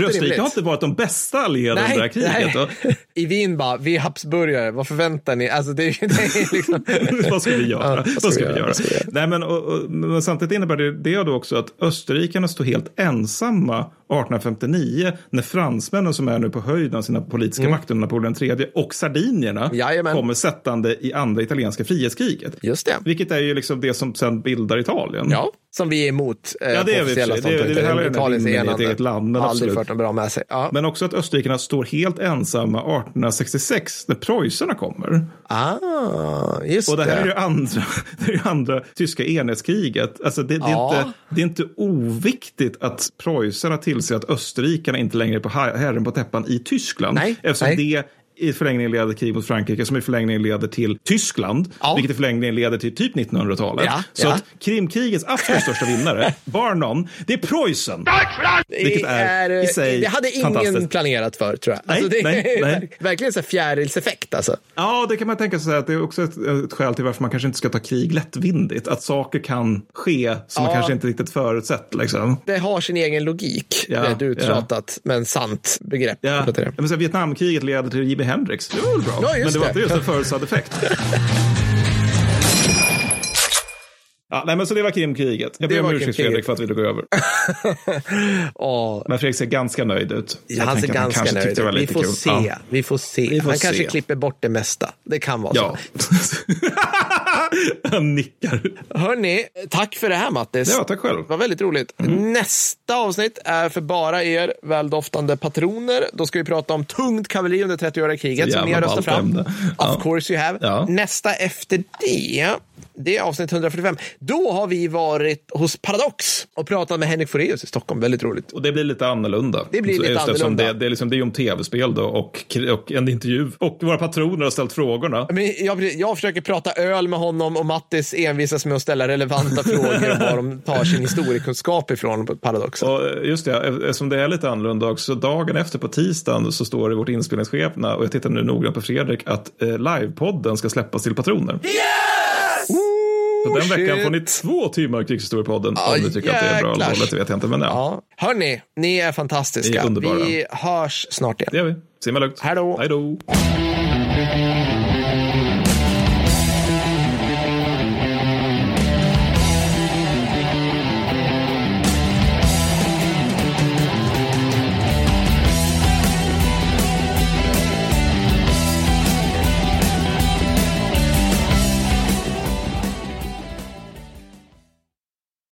Österrike har inte varit de bästa allierade i det här kriget. I Wien bara, vi är Habsburgare, vad förväntar ni? Alltså det är liksom... Vad ska vi göra? Nej, men samtidigt innebär det då också att österrikarna står helt ensamma 1859, när fransmännen som är nu på höjden av sina politiska makter, Napoleon III och sardinierna, kommer sättande i andra italienska frihetskriget. Just det. Vilket är ju liksom det som sen bildar Italien. Ja. Som vi är emot. Ja, det är vi. Det är Italiens enande. Land, men aldrig fört dem bra med sig. Ja. Men också att österrikarna står helt ensamma 1866 när preussarna kommer. Ah, just det. Och det här är ju andra tyska enhetskriget. Alltså det är inte oviktigt att preussarna tillser att österrikarna inte längre är på herren på täppan i Tyskland. Eftersom det i förlängningen leder krig mot Frankrike, som i förlängningen leder till Tyskland, vilket i förlängningen leder till typ 1900-talet. Att Krimkrigets absolut största vinnare, bar någon, det är Preussen. Vilket är i sig, det hade ingen planerat för, tror jag. Alltså, nej. Verkligen så fjärilseffekt alltså. Ja, det kan man tänka sig att det är också ett skäl till varför man kanske inte ska ta krig lättvindigt. Att saker kan ske som man kanske inte riktigt förutsett. Liksom. Det har sin egen logik. Det är ett utratat men sant begrepp. Men så Vietnamkriget leder till J.B. Hendrix. Det var bra. Men det var inte just en förutsedd effekt. Men så det var Krimkriget. Jag ber om ursäkt Fredrik för att vi tog över. Men Fredrik ser ganska nöjd ut. Han ser ganska nöjd ut. Vi får se. Han kanske klipper bort det mesta. Det kan vara så. Han nickar. Hörrni, tack för det här, Mattis. Ja, tack själv. Det var väldigt roligt. Nästa avsnitt är för bara er väldoftande patroner. Då ska vi prata om tungt kavalleri under 30-åriga kriget som ni har röstat fram. Of course you have. Ja. Nästa efter det är avsnitt 145. Då har vi varit hos Paradox och pratat med Henrik Foreus i Stockholm. Väldigt roligt. Och det blir lite annorlunda. Det är ju om tv-spel då, och en intervju. Och våra patroner har ställt frågorna. Men jag försöker prata öl med honom, och Mattis envisas med att ställa relevanta frågor om var de tar sin historiekunskap ifrån på Paradox. Och just det, eftersom det är lite annorlunda också. Dagen efter på tisdagen så står det i vårt inspelningsschema, och jag tittar nu noggrant på Fredrik, att livepodden ska släppas till patroner. Så den veckan får ni 2 timmar Krigshistoriepodden, om ni tycker att det är bra eller dåligt, vet jag inte, men Hörrni, ni är fantastiska. Ni är, vi hörs snart igen. Det gör vi. Simma lugnt. Hej då.